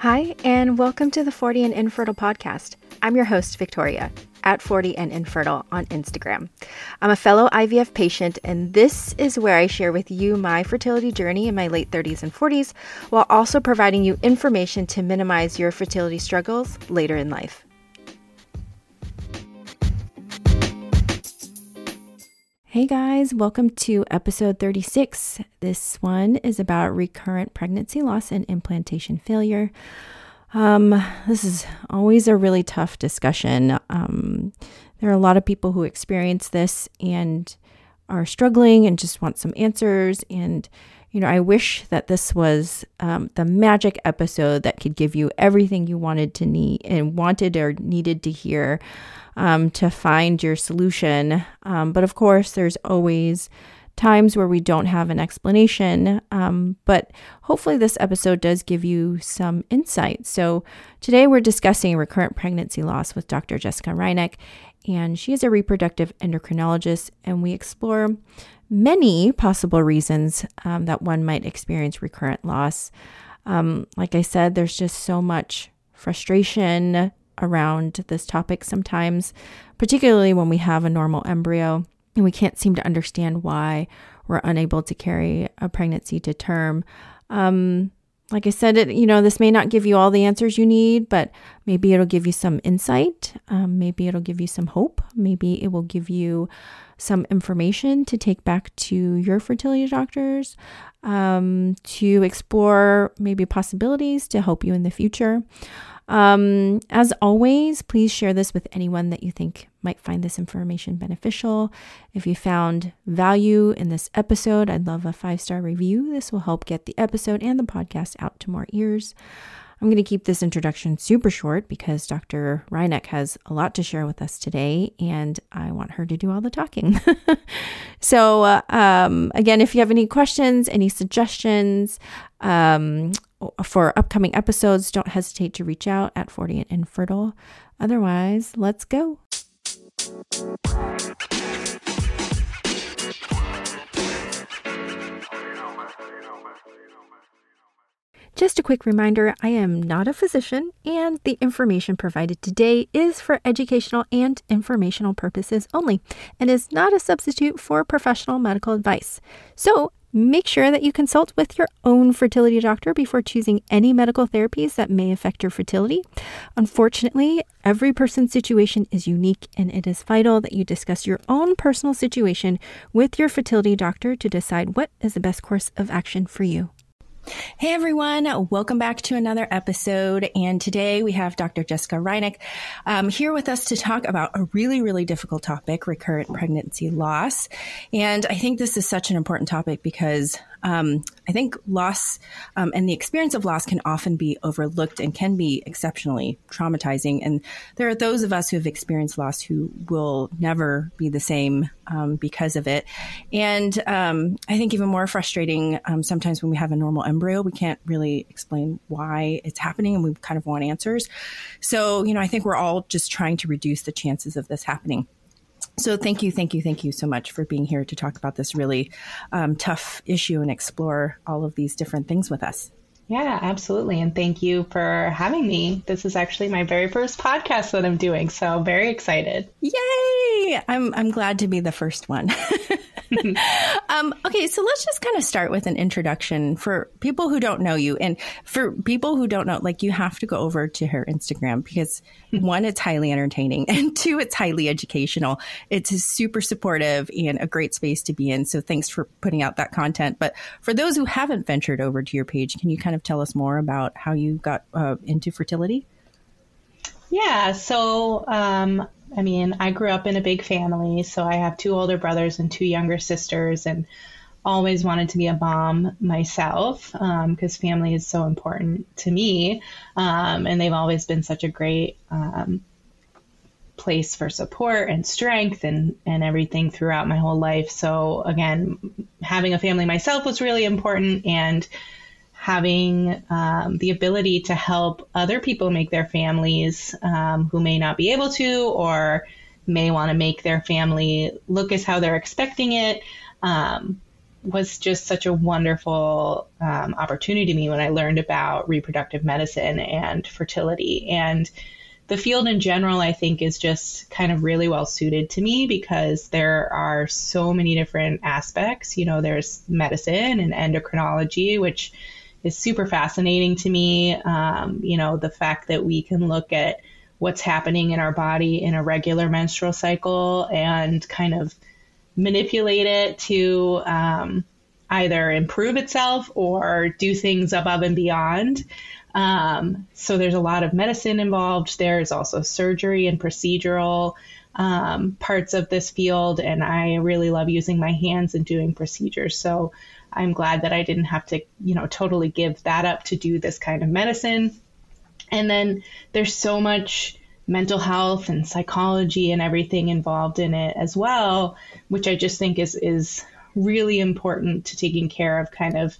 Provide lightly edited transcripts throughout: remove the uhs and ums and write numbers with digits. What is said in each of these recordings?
Hi, and welcome to the 40 and Infertile podcast. I'm your host, Victoria, at 40andinfertile on Instagram. I'm a fellow IVF patient, and this is where I share with you my fertility journey in my late 30s and 40s, while also providing you information to minimize your fertility struggles later in life. Hey guys, welcome to episode 36. This one is about recurrent pregnancy loss and implantation failure. This is always a really tough discussion. There are a lot of people who experience this and are struggling and just want some answers. And, you know, I wish that this was the magic episode that could give you everything you wanted to need and wanted or needed to hear. To find your solution. But of course, there's always times where we don't have an explanation. But hopefully this episode does give you some insight. So today we're discussing recurrent pregnancy loss with Dr. Jessica Reinick, and she is a reproductive endocrinologist, and we explore many possible reasons that one might experience recurrent loss. Like I said, there's just so much frustration around this topic sometimes, particularly when we have a normal embryo and we can't seem to understand why we're unable to carry a pregnancy to term. Like I said, this may not give you all the answers you need, but maybe it'll give you some insight. Maybe it'll give you some hope. Maybe it will give you some information to take back to your fertility doctors, to explore maybe possibilities to help you in the future. As always, please share this with anyone that you think might find this information beneficial. If you found value in this episode, I'd love a 5-star review. This will help get the episode and the podcast out to more ears. I'm going to keep this introduction super short because Dr. Reinick has a lot to share with us today, and I want her to do all the talking. So again, if you have any questions, any suggestions for upcoming episodes, don't hesitate to reach out at 40andinfertile. Otherwise, let's go. Just a quick reminder, I am not a physician, and the information provided today is for educational and informational purposes only, and is not a substitute for professional medical advice. So make sure that you consult with your own fertility doctor before choosing any medical therapies that may affect your fertility. Unfortunately, every person's situation is unique, and it is vital that you discuss your own personal situation with your fertility doctor to decide what is the best course of action for you. Hey everyone, welcome back to another episode, and today we have Dr. Jessica Reinick here with us to talk about a really, really difficult topic, recurrent pregnancy loss. And I think this is such an important topic because I think loss and the experience of loss can often be overlooked and can be exceptionally traumatizing. And there are those of us who have experienced loss who will never be the same because of it. And I think even more frustrating sometimes when we have a normal embryo, we can't really explain why it's happening and we kind of want answers. So, I think we're all just trying to reduce the chances of this happening. So thank you so much for being here to talk about this really tough issue and explore all of these different things with us. Yeah, absolutely. And thank you for having me. This is actually my very first podcast that I'm doing, so I'm very excited. Yay! I'm glad to be the first one. Okay, so let's just kind of start with an introduction for people who don't know you. And for people who don't know, you have to go over to her Instagram because one, it's highly entertaining, and two, it's highly educational. It's super supportive and a great space to be in. So thanks for putting out that content. But for those who haven't ventured over to your page, can you kind of tell us more about how you got into fertility? Yeah, so I grew up in a big family, so I have 2 older brothers and 2 younger sisters, and always wanted to be a mom myself because family is so important to me, and they've always been such a great place for support and strength and everything throughout my whole life. So again, having a family myself was really important, and having the ability to help other people make their families who may not be able to or may want to make their family look as how they're expecting it was just such a wonderful opportunity to me when I learned about reproductive medicine and fertility. And the field in general, I think, is just kind of really well suited to me because there are so many different aspects. You know, there's medicine and endocrinology, which is super fascinating to me. You know, the fact that we can look at what's happening in our body in a regular menstrual cycle and kind of manipulate it to either improve itself or do things above and beyond. So there's a lot of medicine involved. There's also surgery and procedural parts of this field. And I really love using my hands and doing procedures. So I'm glad that I didn't have to, you know, totally give that up to do this kind of medicine. And then there's so much mental health and psychology and everything involved in it as well, which I just think is really important to taking care of kind of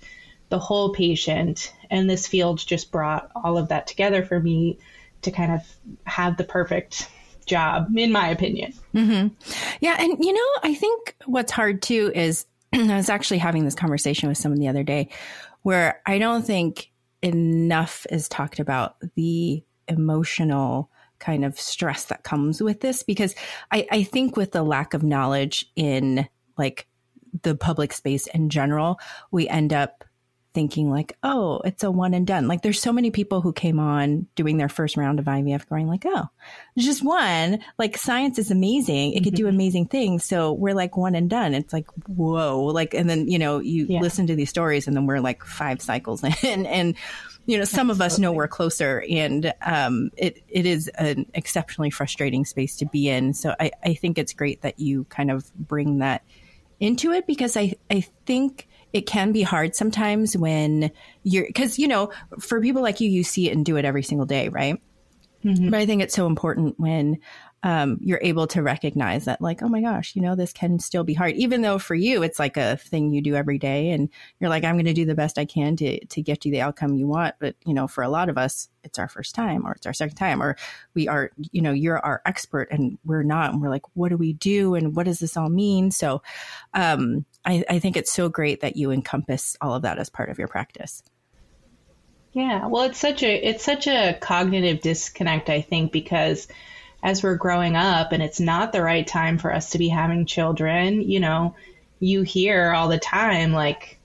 the whole patient. And this field just brought all of that together for me to kind of have the perfect job, in my opinion. Mm-hmm. Yeah. And, you know, I think what's hard too is I was actually having this conversation with someone the other day where I don't think enough is talked about the emotional kind of stress that comes with this, because I think with the lack of knowledge in like the public space in general, we end up thinking like, oh, it's a one and done. Like there's so many people who came on doing their first round of IVF going like, oh, there's just one, like science is amazing. It mm-hmm. could do amazing things. So we're like one and done. It's like, whoa, like, and then, you know, you yeah. listen to these stories and then we're like 5 cycles in and you know, some Absolutely. Of us know we're closer and it is an exceptionally frustrating space to be in. So I think it's great that you kind of bring that into it because I think it can be hard sometimes when you're, because, you know, for people like you, you see it and do it every single day, right? Mm-hmm. But I think it's so important when you're able to recognize that like, oh my gosh, you know, this can still be hard, even though for you, it's like a thing you do every day. And you're like, I'm going to do the best I can to get you the outcome you want. But, you know, for a lot of us, it's our first time or it's our second time or we are, you know, you're our expert and we're not. And we're like, what do we do? And what does this all mean? So I think it's so great that you encompass all of that as part of your practice. Yeah, well, it's such a cognitive disconnect, I think, because as we're growing up and it's not the right time for us to be having children, you know, you hear all the time, like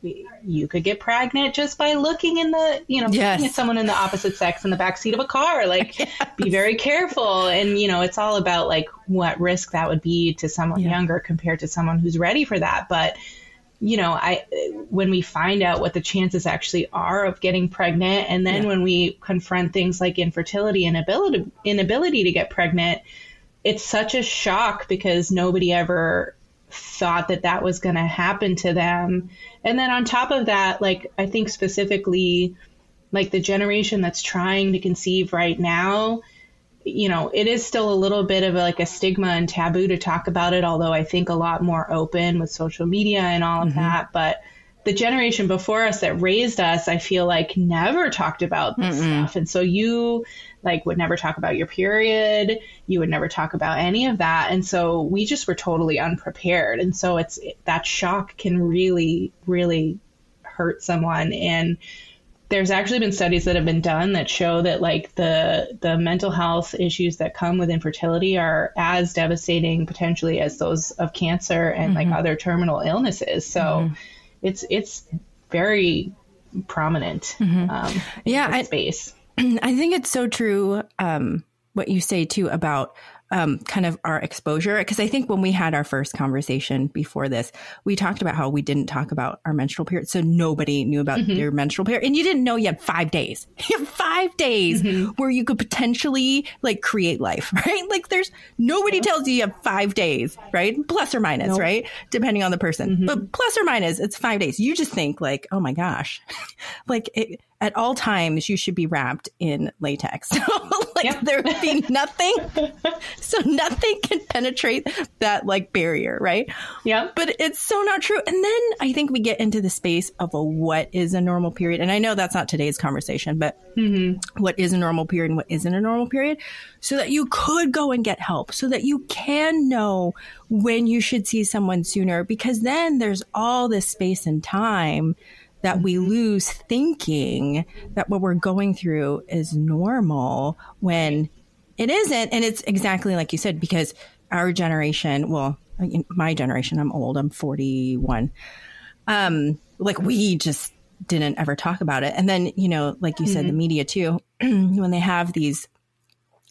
you could get pregnant just by looking in the, you know, yes. looking at someone in the opposite sex in the backseat of a car, like yes. be very careful. And, you know, it's all about like what risk that would be to someone yeah. younger compared to someone who's ready for that. But, you know, when we find out what the chances actually are of getting pregnant, and then yeah. when we confront things like infertility and inability to get pregnant, it's such a shock because nobody ever thought that was going to happen to them. And then on top of that, like, I think specifically, like the generation that's trying to conceive right now, you know, it is still a little bit of like a stigma and taboo to talk about it, although I think a lot more open with social media and all of mm-hmm. that. But the generation before us that raised us, I feel like never talked about this Mm-mm. stuff. And so you like would never talk about your period. You would never talk about any of that. And so we just were totally unprepared. And so it's that shock can really, really hurt someone. And there's actually been studies that have been done that show that like the mental health issues that come with infertility are as devastating potentially as those of cancer and mm-hmm. like other terminal illnesses. So mm-hmm. it's very prominent mm-hmm. Yeah, in space. I think it's so true what you say too about kind of our exposure. Because I think when we had our first conversation before this, we talked about how we didn't talk about our menstrual period. So nobody knew about mm-hmm. their menstrual period. And you didn't know you had 5 days. You had 5 days mm-hmm. where you could potentially like create life, right? Like there's nobody tells you have 5 days, right? Plus or minus, nope. right? Depending on the person. Mm-hmm. But plus or minus, it's 5 days. You just think like, oh my gosh, like it, at all times, you should be wrapped in latex. There would be nothing. So nothing can penetrate that like barrier, right? Yeah. But it's so not true. And then I think we get into the space of what is a normal period. And I know that's not today's conversation, but what is a normal period and what isn't a normal period, so that you could go and get help, so that you can know when you should see someone sooner, because then there's all this space and time that we lose thinking that what we're going through is normal when it isn't. And it's exactly like you said, because our generation, well, my generation, I'm old, I'm 41. Like we just didn't ever talk about it. And then, you know, like you said, the media too, when they have these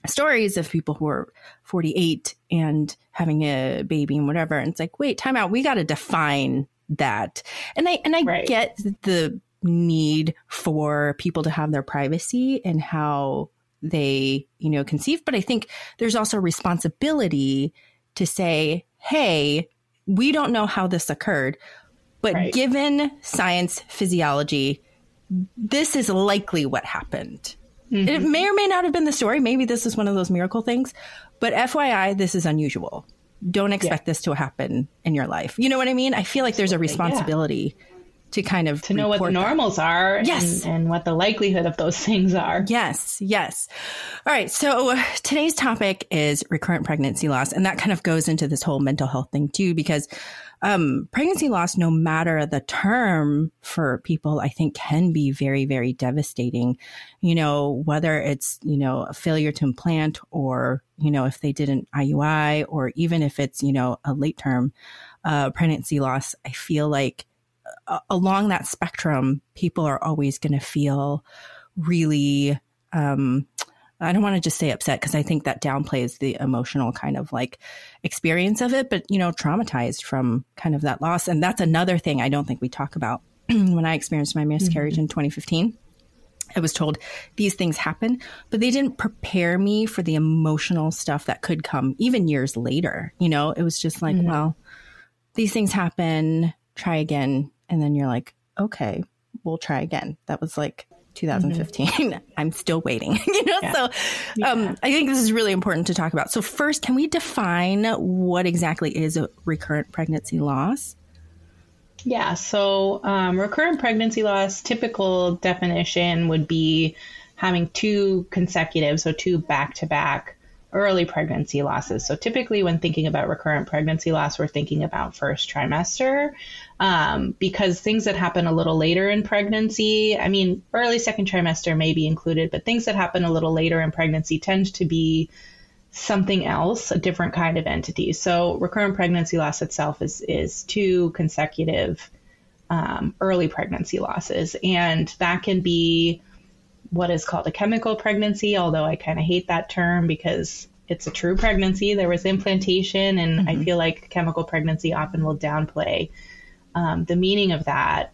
stories of people who are 48 and having a baby and whatever, and it's like, wait, time out. We got to define that. And I get the need for people to have their privacy and how they, you know, conceive. But I think there's also responsibility to say, hey, we don't know how this occurred, but given science, physiology, this is likely what happened. Mm-hmm. It may or may not have been the story. Maybe this is one of those miracle things, but FYI, this is unusual. Don't expect this to happen in your life. You know what I mean? I feel like there's a responsibility to kind of to know what the normals are and what the likelihood of those things are. Yes. Yes. All right. So today's topic is recurrent pregnancy loss. And that kind of goes into this whole mental health thing too, because pregnancy loss, no matter the term for people, I think can be very, very devastating, you know, whether it's, you know, a failure to implant or, you know, if they did an IUI, or even if it's, you know, a late term pregnancy loss. I feel like along that spectrum, people are always going to feel really, I don't want to just say upset, because I think that downplays the emotional kind of like experience of it, but, you know, traumatized from kind of that loss. And that's another thing I don't think we talk about. When I experienced my miscarriage in 2015, I was told these things happen, but they didn't prepare me for the emotional stuff that could come even years later. You know, it was just like, well, these things happen, try again. And then you're like, okay, we'll try again. That was like 2015. I'm still waiting, you know? Yeah. So I think this is really important to talk about. So first, can we define what exactly is a recurrent pregnancy loss? Yeah. So recurrent pregnancy loss, typical definition would be having two consecutive, so two back-to-back early pregnancy losses. So typically when thinking about recurrent pregnancy loss, we're thinking about first trimester, because things that happen a little later in pregnancy, I mean, early second trimester may be included, but things that happen a little later in pregnancy tend to be something else, a different kind of entity. So recurrent pregnancy loss itself is two consecutive early pregnancy losses. And that can be what is called a chemical pregnancy, although I kind of hate that term because it's a true pregnancy. There was implantation, and I feel like chemical pregnancy often will downplay the meaning of that,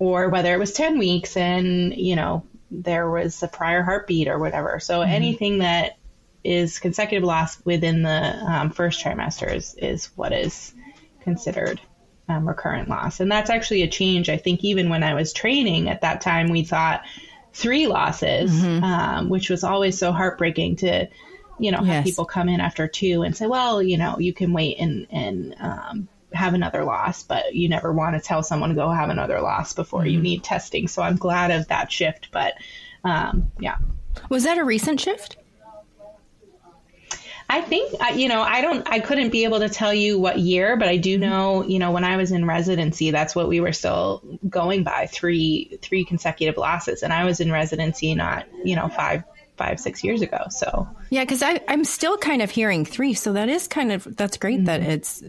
or whether it was 10 weeks and, you know, there was a prior heartbeat or whatever. So anything that is consecutive loss within the first trimester is what is considered recurrent loss. And that's actually a change. I think even when I was training at that time, we thought 3 losses, which was always so heartbreaking to, you know, have people come in after 2 and say, well, you know, you can wait and have another loss, but you never want to tell someone to go have another loss before you need testing. So I'm glad of that shift. But yeah. Was that a recent shift? I think, you know, I couldn't be able to tell you what year, but I do know, you know, when I was in residency, that's what we were still going by, three consecutive losses. And I was in residency, not, you know, 5, 6 years ago. So, yeah, because I'm still kind of hearing 3. So that is kind of, that's great that it's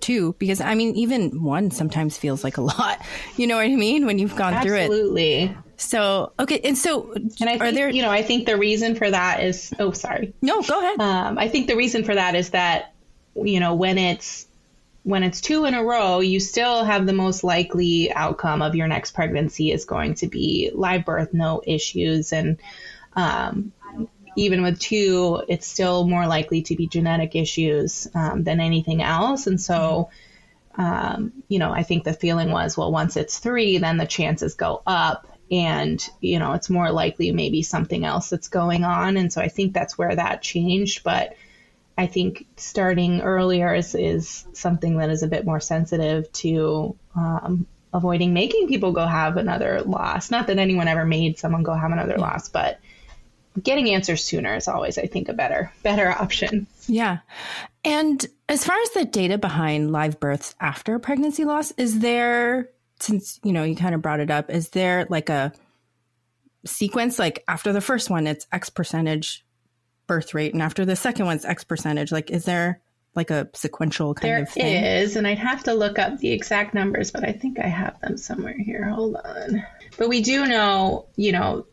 2, because I mean, even 1 sometimes feels like a lot, you know what I mean? When you've gone through it. Absolutely. So, okay. And so, and I think, you know, I think the reason for that is, oh, sorry. No, go ahead. I think the reason for that is that, you know, when it's 2 in a row, you still have the most likely outcome of your next pregnancy is going to be live birth, no issues. And, even with 2, it's still more likely to be genetic issues, than anything else. And so, you know, I think the feeling was, well, once it's 3, then the chances go up. And, you know, it's more likely maybe something else that's going on. And so I think that's where that changed. But I think starting earlier is something that is a bit more sensitive to avoiding making people go have another loss. Not that anyone ever made someone go have another loss, but getting answers sooner is always, I think, a better option. Yeah. And as far as the data behind live births after pregnancy loss, is there, since, you know, you kind of brought it up, is there like a sequence, like after the first one, it's X percentage birth rate, and after the second one's X percentage? Like, is there like a sequential kind of thing? There is, and I'd have to look up the exact numbers, but I think I have them somewhere here. Hold on. But we do know, you know,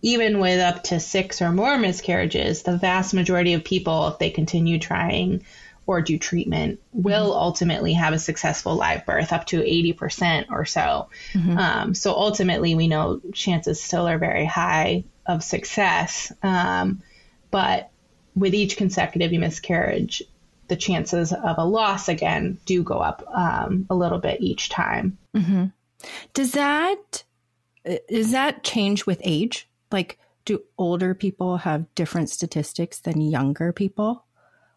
even with up to 6 or more miscarriages, the vast majority of people, if they continue trying or do treatment, will ultimately have a successful live birth, up to 80% or so. Mm-hmm. So ultimately, we know chances still are very high of success. But with each consecutive miscarriage, the chances of a loss, again, do go up a little bit each time. Mm-hmm. Does that change with age? Like, do older people have different statistics than younger people?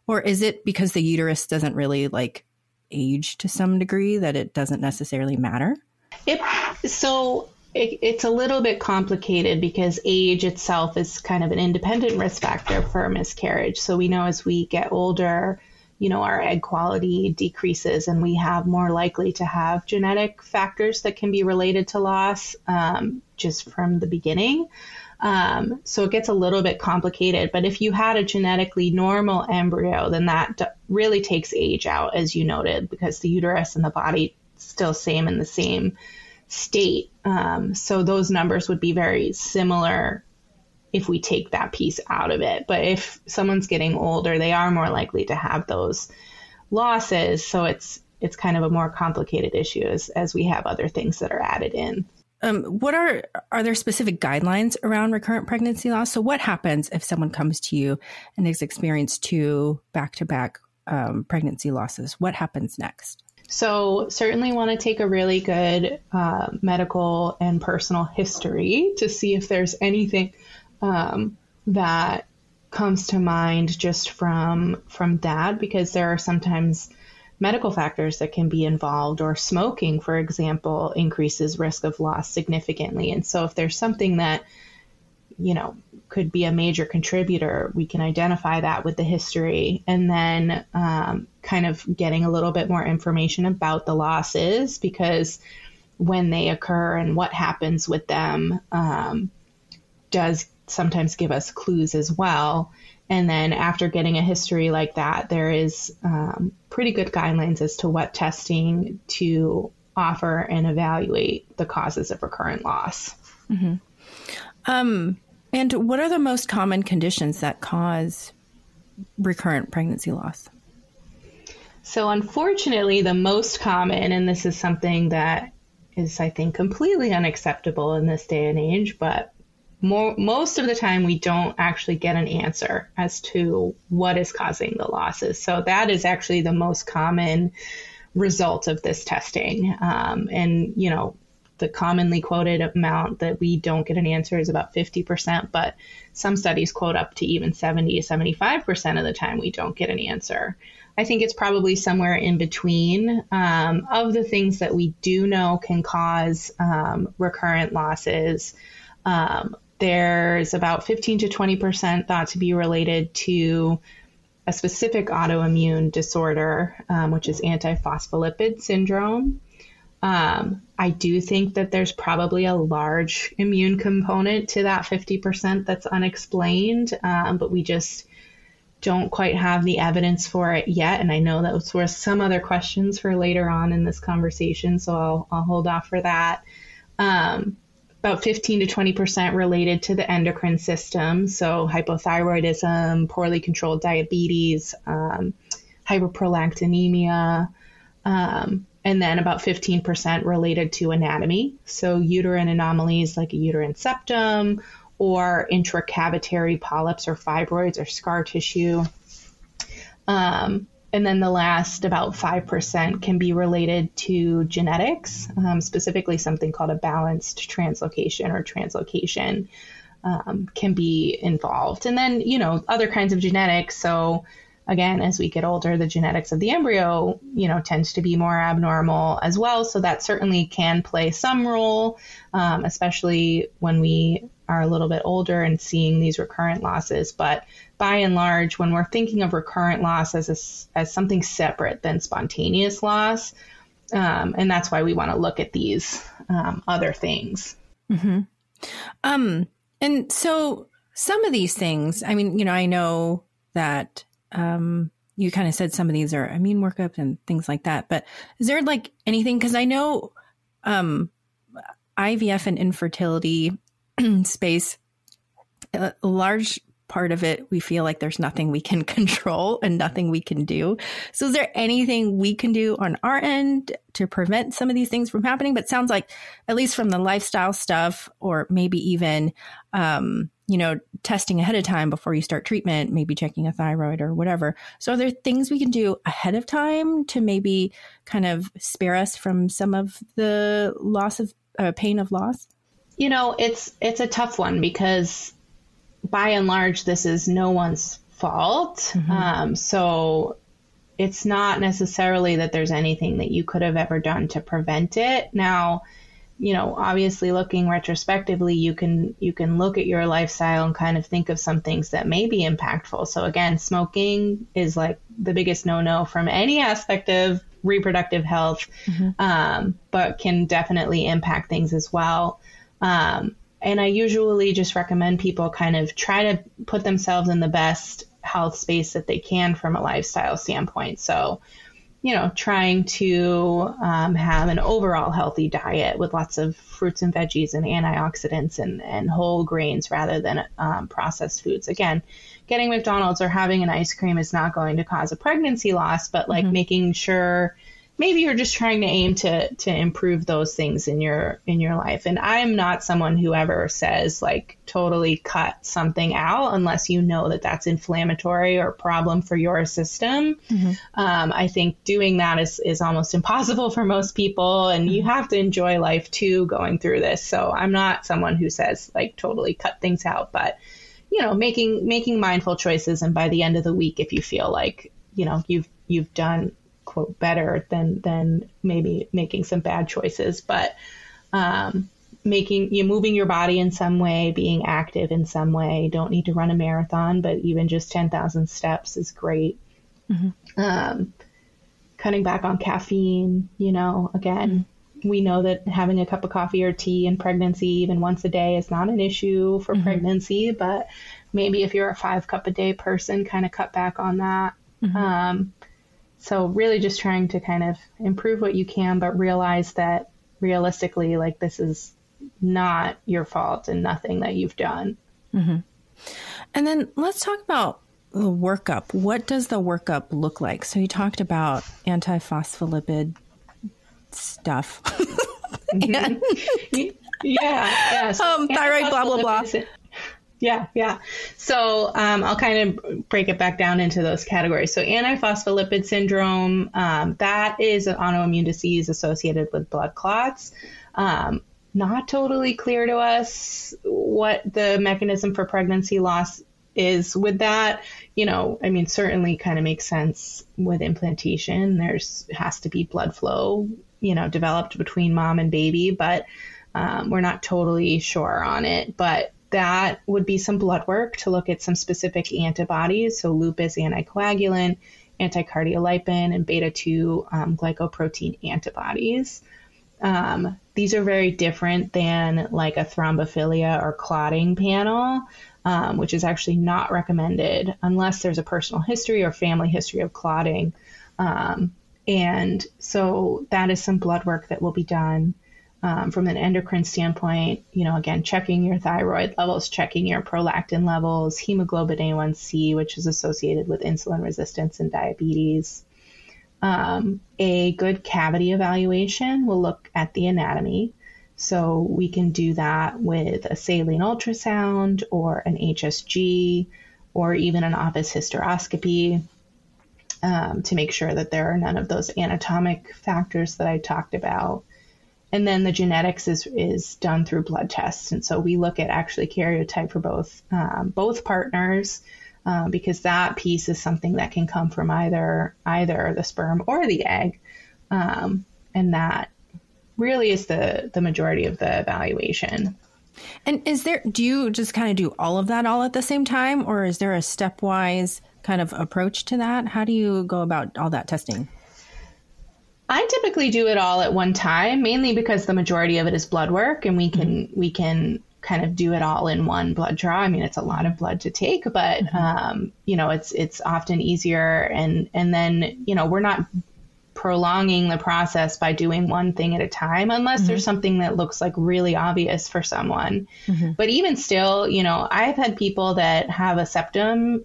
Or is it because the uterus doesn't really like age to some degree that it doesn't necessarily matter? It's a little bit complicated because age itself is kind of an independent risk factor for miscarriage. So we know as we get older, you know, our egg quality decreases and we have more likely to have genetic factors that can be related to loss just from the beginning. So it gets a little bit complicated, but if you had a genetically normal embryo, then that really takes age out, as you noted, because the uterus and the body still same in the same state. So those numbers would be very similar if we take that piece out of it. But if someone's getting older, they are more likely to have those losses. So it's kind of a more complicated issue as we have other things that are added in. Are there specific guidelines around recurrent pregnancy loss? So what happens if someone comes to you and has experienced 2 back-to-back pregnancy losses? What happens next? So certainly want to take a really good medical and personal history to see if there's anything that comes to mind just from that, because there are sometimes medical factors that can be involved, or smoking, for example, increases risk of loss significantly. And so if there's something that, you know, could be a major contributor, we can identify that with the history, and then kind of getting a little bit more information about the losses, because when they occur and what happens with them does sometimes give us clues as well. And then after getting a history like that, there is pretty good guidelines as to what testing to offer and evaluate the causes of recurrent loss. Mm-hmm. And what are the most common conditions that cause recurrent pregnancy loss? So unfortunately, the most common, and this is something that is, I think, completely unacceptable in this day and age, but most of the time, we don't actually get an answer as to what is causing the losses. So that is actually the most common result of this testing. And, you know, the commonly quoted amount that we don't get an answer is about 50%, but some studies quote up to even 70 to 75% of the time we don't get an answer. I think it's probably somewhere in between. Of the things that we do know can cause recurrent losses, there's about 15 to 20% thought to be related to a specific autoimmune disorder, which is antiphospholipid syndrome. I do think that there's probably a large immune component to that 50% that's unexplained, but we just don't quite have the evidence for it yet. And I know those were some other questions for later on in this conversation, so I'll hold off for that. About 15 to 20% related to the endocrine system. So hypothyroidism, poorly controlled diabetes, hyperprolactinemia, and then about 15% related to anatomy. So uterine anomalies like a uterine septum or intracavitary polyps or fibroids or scar tissue. And then the last about 5% can be related to genetics, specifically something called a balanced translocation or translocation can be involved. And then, you know, other kinds of genetics. So again, as we get older, the genetics of the embryo, you know, tends to be more abnormal as well. So that certainly can play some role, especially when we are a little bit older and seeing these recurrent losses. But by and large, when we're thinking of recurrent loss as something separate than spontaneous loss, and that's why we want to look at these other things. Mm-hmm. And so some of these things, I mean, you know, I know that you kind of said some of these are immune workup and things like that, but is there like anything? Because I know IVF and infertility space, a large part of it, we feel like there's nothing we can control and nothing we can do. So is there anything we can do on our end to prevent some of these things from happening? But it sounds like, at least from the lifestyle stuff, or maybe even, you know, testing ahead of time before you start treatment, maybe checking a thyroid or whatever. So are there things we can do ahead of time to maybe kind of spare us from some of the loss of pain of loss? You know, it's a tough one because by and large, this is no one's fault. Mm-hmm. So it's not necessarily that there's anything that you could have ever done to prevent it. Now, you know, obviously looking retrospectively, you can look at your lifestyle and kind of think of some things that may be impactful. So again, smoking is like the biggest no-no from any aspect of reproductive health, mm-hmm. But can definitely impact things as well. And I usually just recommend people kind of try to put themselves in the best health space that they can from a lifestyle standpoint. So, you know, trying to have an overall healthy diet with lots of fruits and veggies and antioxidants and whole grains rather than processed foods. Again, getting McDonald's or having an ice cream is not going to cause a pregnancy loss, but like mm-hmm. making sure maybe you're just trying to aim to improve those things in your life. And I'm not someone who ever says like totally cut something out unless you know that that's inflammatory or a problem for your system. Mm-hmm. I think doing that is almost impossible for most people, and mm-hmm. you have to enjoy life too going through this. So I'm not someone who says like totally cut things out, but you know, making mindful choices. And by the end of the week, if you feel like, you know, you've done quote better than maybe making some bad choices, but moving your body in some way, being active in some way. Don't need to run a marathon, but even just 10,000 steps is great. Mm-hmm. Cutting back on caffeine, you know, again, mm-hmm. we know that having a cup of coffee or tea in pregnancy, even once a day, is not an issue for mm-hmm. pregnancy, but maybe if you're a 5-cup-a-day person, kind of cut back on that. Mm-hmm. So really just trying to kind of improve what you can, but realize that realistically, like this is not your fault and nothing that you've done. Mm-hmm. And then let's talk about the workup. What does the workup look like? So you talked about antiphospholipid stuff. Mm-hmm. and... Yeah. So thyroid, blah, blah, blah. Yeah. So I'll kind of break it back down into those categories. So antiphospholipid syndrome, that is an autoimmune disease associated with blood clots. Not totally clear to us what the mechanism for pregnancy loss is with that. You know, I mean, certainly kind of makes sense with implantation. There's has to be blood flow, you know, developed between mom and baby, but we're not totally sure on it. But that would be some blood work to look at some specific antibodies. So lupus anticoagulant, anticardiolipin, and beta-2 glycoprotein antibodies. These are very different than like a thrombophilia or clotting panel, which is actually not recommended unless there's a personal history or family history of clotting. And so that is some blood work that will be done. From an endocrine standpoint, you know, again, checking your thyroid levels, checking your prolactin levels, hemoglobin A1C, which is associated with insulin resistance and diabetes. A good cavity evaluation will look at the anatomy. So we can do that with a saline ultrasound or an HSG or even an office hysteroscopy. to make sure that there are none of those anatomic factors that I talked about. And then the genetics is done through blood tests. And so we look at actually karyotype for both partners, because that piece is something that can come from either the sperm or the egg. And that really is the majority of the evaluation. And do you just kind of do all of that all at the same time, or is there a stepwise kind of approach to that? How do you go about all that testing? I typically do it all at one time, mainly because the majority of it is blood work, and we can kind of do it all in one blood draw. I mean, it's a lot of blood to take, but it's often easier. And then, we're not prolonging the process by doing one thing at a time, unless there's something that looks like really obvious for someone. Mm-hmm. But even still, I've had people that have a septum,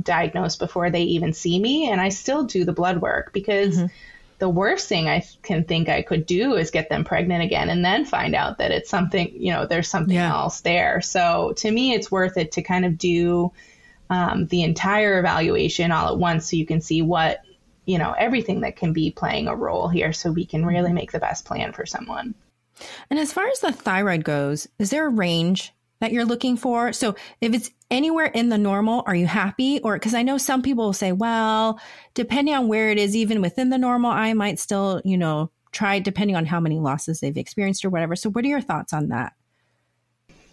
diagnosed before they even see me, and I still do the blood work because the worst thing I can think I could do is get them pregnant again and then find out that it's something, there's something else there. So to me, it's worth it to kind of do the entire evaluation all at once so you can see what, everything that can be playing a role here so we can really make the best plan for someone. And as far as the thyroid goes, is there a range that you're looking for? So if it's anywhere in the normal, are you happy? Or because I know some people will say, well, depending on where it is, even within the normal, I might still, try depending on how many losses they've experienced or whatever. So what are your thoughts on that?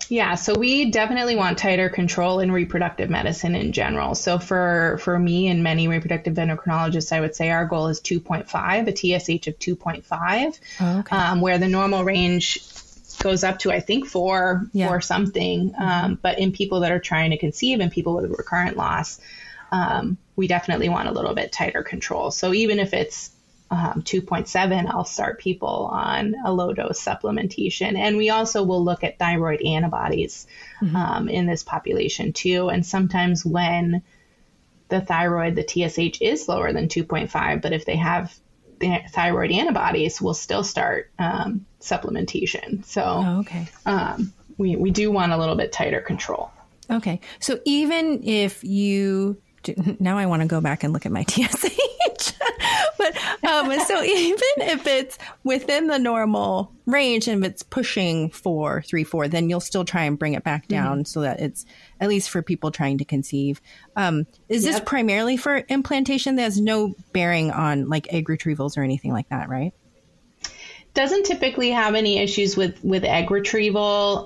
Yeah, so we definitely want tighter control in reproductive medicine in general. So for me and many reproductive endocrinologists, I would say our goal is 2.5, a TSH of 2.5, where the normal range goes up to, I think, 4 or something. But in people that are trying to conceive and people with recurrent loss, we definitely want a little bit tighter control. So even if it's 2.7, I'll start people on a low dose supplementation. And we also will look at thyroid antibodies in this population too. And sometimes when the thyroid, the TSH is lower than 2.5, but if they have thyroid antibodies, will still start supplementation. So we do want a little bit tighter control. Okay. So even if you do, now I want to go back and look at my TSH, but so even if it's within the normal range and if it's pushing 4, 3, 4, then you'll still try and bring it back down so that it's at least for people trying to conceive. Is this primarily for implantation? There's no bearing on like egg retrievals or anything like that, right? Doesn't typically have any issues with egg retrieval,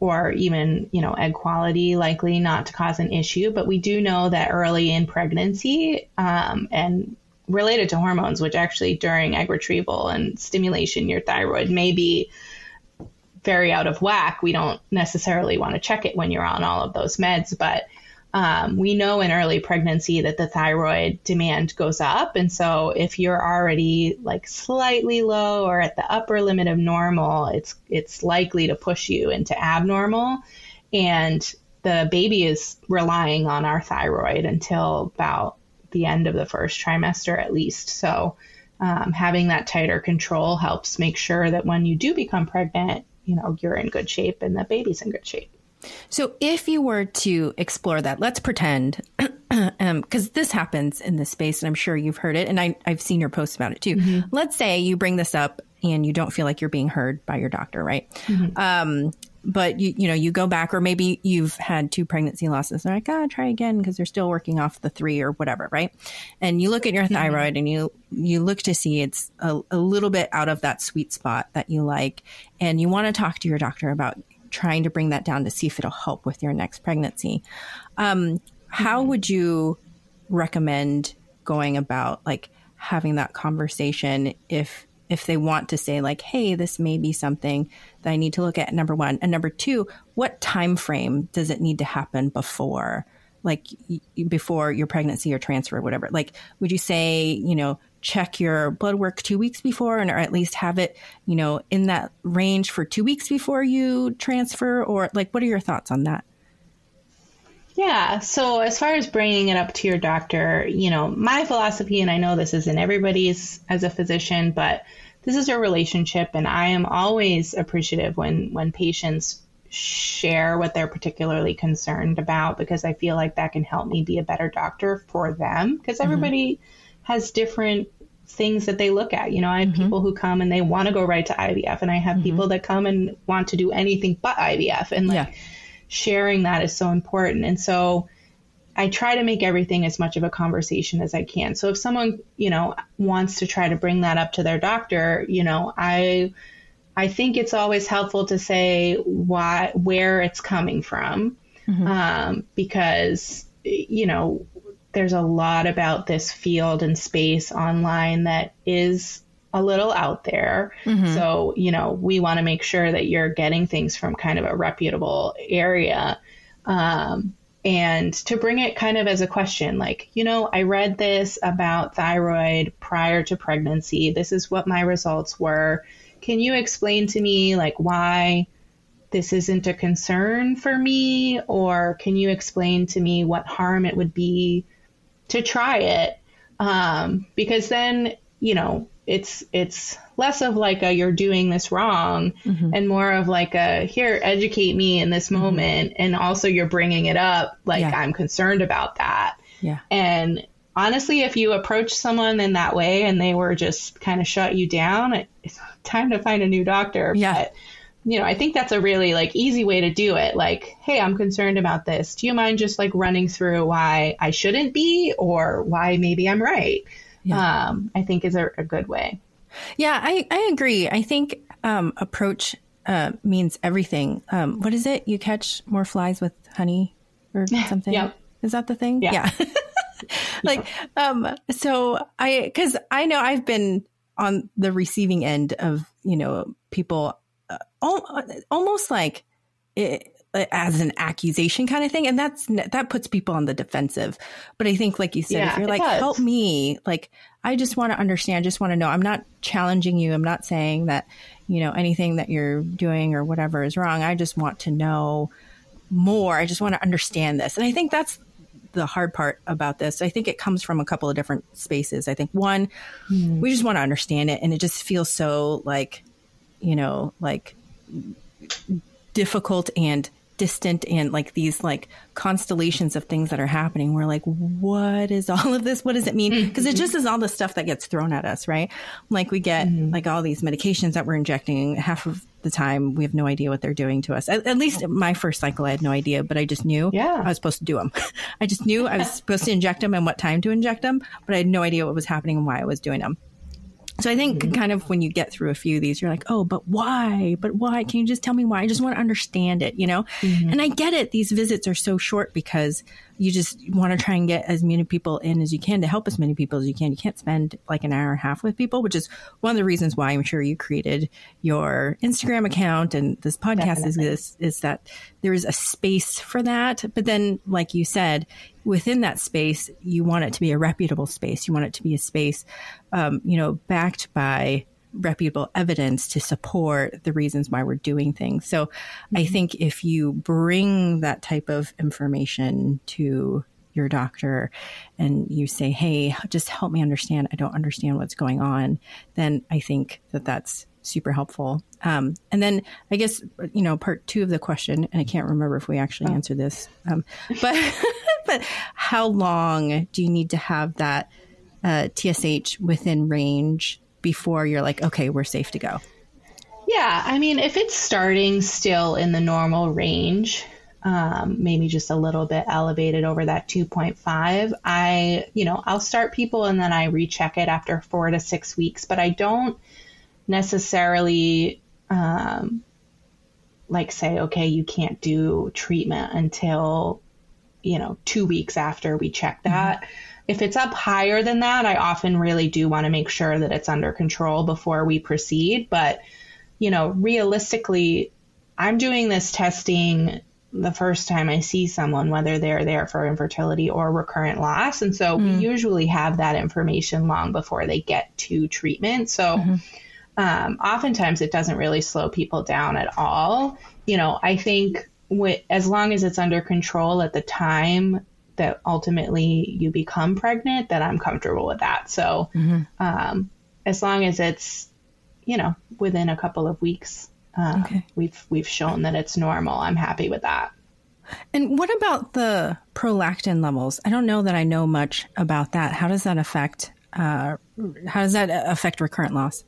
or even, egg quality, likely not to cause an issue. But we do know that early in pregnancy, and related to hormones, which actually during egg retrieval and stimulation, your thyroid may be very out of whack. We don't necessarily want to check it when you're on all of those meds, but we know in early pregnancy that the thyroid demand goes up. And so if you're already like slightly low or at the upper limit of normal, it's likely to push you into abnormal. And the baby is relying on our thyroid until about the end of the first trimester, at least. So having that tighter control helps make sure that when you do become pregnant, you're in good shape and the baby's in good shape. So if you were to explore that, let's pretend, because this happens in this space, and I'm sure you've heard it, and I've seen your posts about it too. Mm-hmm. Let's say you bring this up and you don't feel like you're being heard by your doctor, right? Mm-hmm. But you go back, or maybe you've had 2 pregnancy losses. They're like, try again because they're still working off the 3 or whatever, right? And you look at your thyroid and you look to see it's a little bit out of that sweet spot that you like, and you want to talk to your doctor about trying to bring that down to see if it'll help with your next pregnancy. How would you recommend going about like having that conversation if they want to say like, hey, this may be something that I need to look at, number one, and number two, what time frame does it need to happen before, like before your pregnancy or transfer or whatever? Like, would you say, check your blood work 2 weeks before, and or at least have it, in that range for 2 weeks before you transfer? Or like, what are your thoughts on that? Yeah. So as far as bringing it up to your doctor, my philosophy, and I know this isn't everybody's as a physician, but this is your relationship. And I am always appreciative when patients share what they're particularly concerned about, because I feel like that can help me be a better doctor for them, because everybody has different things that they look at. You know, I have people who come and they want to go right to IVF, and I have people that come and want to do anything but IVF, and like sharing that is so important. And so I try to make everything as much of a conversation as I can. So if someone, you know, wants to try to bring that up to their doctor, you know, I think it's always helpful to say why, where it's coming from, because, you know, there's a lot about this field and space online that is a little out there. So, you know, we want to make sure that you're getting things from kind of a reputable area, and to bring it kind of as a question, like, you know, I read this about thyroid prior to pregnancy. This is what my results were. Can you explain to me, like, why this isn't a concern for me? Or can you explain to me what harm it would be to try it? Because then, you know, it's less of like a, you're doing this wrong, and more of like a, here, educate me in this moment. And also you're bringing it up, like, I'm concerned about that. And honestly, if you approach someone in that way and they were just kind of shut you down, it's time to find a new doctor. But, you know, I think that's a really like easy way to do it. Like, hey, I'm concerned about this. Do you mind just like running through why I shouldn't be, or why maybe I'm right? I think is a good way. Yeah, I agree. I think approach means everything. What is it? You catch more flies with honey or something? Is that the thing? Yeah. Like, so cause I know I've been on the receiving end of, you know, people almost like it, as an accusation kind of thing. And that puts people on the defensive. But I think, like you said, if you're like, help me, like, I just want to understand, just want to know. I'm not challenging you. I'm not saying that, you know, anything that you're doing or whatever is wrong. I just want to know more. I just want to understand this. And I think that's the hard part about this. I think it comes from a couple of different spaces. I think one, we just want to understand it. And it just feels so like, you know, like difficult and distant, and like these like constellations of things that are happening. We're like, what is all of this? What does it mean? Because it just is all the stuff that gets thrown at us, right? Like we get like all these medications that we're injecting. Half of the time we have no idea what they're doing to us. At least my first cycle, I had no idea, but I just knew I was supposed to do them. I just knew I was supposed to inject them and what time to inject them, but I had no idea what was happening and why I was doing them. So I think kind of when you get through a few of these, you're like, oh, but why? But why? Can you just tell me why? I just want to understand it, you know? And I get it. These visits are so short because you just want to try and get as many people in as you can to help as many people as you can. You can't spend like an hour and a half with people, which is one of the reasons why I'm sure you created your Instagram account and this podcast is that there is a space for that. But then, like you said, within that space, you want it to be a reputable space. You want it to be a space, you know, backed by reputable evidence to support the reasons why we're doing things. So I think if you bring that type of information to your doctor and you say, hey, just help me understand, I don't understand what's going on, then I think that that's super helpful. And then I guess, you know, part two of the question, and I can't remember if we actually answered this, but but how long do you need to have that TSH within range before you're like, okay, we're safe to go? Yeah. I mean, if it's starting still in the normal range, maybe just a little bit elevated over that 2.5, you know, I'll start people and then I recheck it after 4 to 6 weeks, but I don't necessarily, like say, okay, you can't do treatment until, you know, 2 weeks after we check that. If it's up higher than that, I often really do want to make sure that it's under control before we proceed. But, you know, realistically, I'm doing this testing the first time I see someone, whether they're there for infertility or recurrent loss. And so we usually have that information long before they get to treatment. So oftentimes it doesn't really slow people down at all. You know, I think as long as it's under control at the time that ultimately you become pregnant, that I'm comfortable with that. So as long as it's, you know, within a couple of weeks We've shown that it's normal. I'm happy with that. And what about the prolactin levels? I don't know that I know much about that. How does that affect recurrent loss?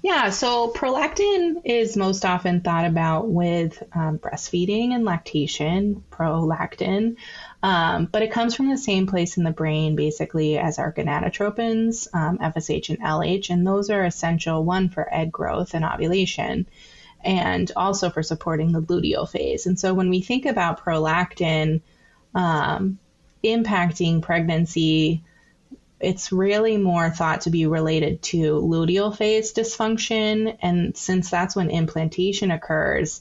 Yeah, so prolactin is most often thought about with breastfeeding and lactation, prolactin, but it comes from the same place in the brain basically as our gonadotropins, FSH and LH, and those are essential, one for egg growth and ovulation, and also for supporting the luteal phase. And so when we think about prolactin impacting pregnancy, it's really more thought to be related to luteal phase dysfunction. And since that's when implantation occurs,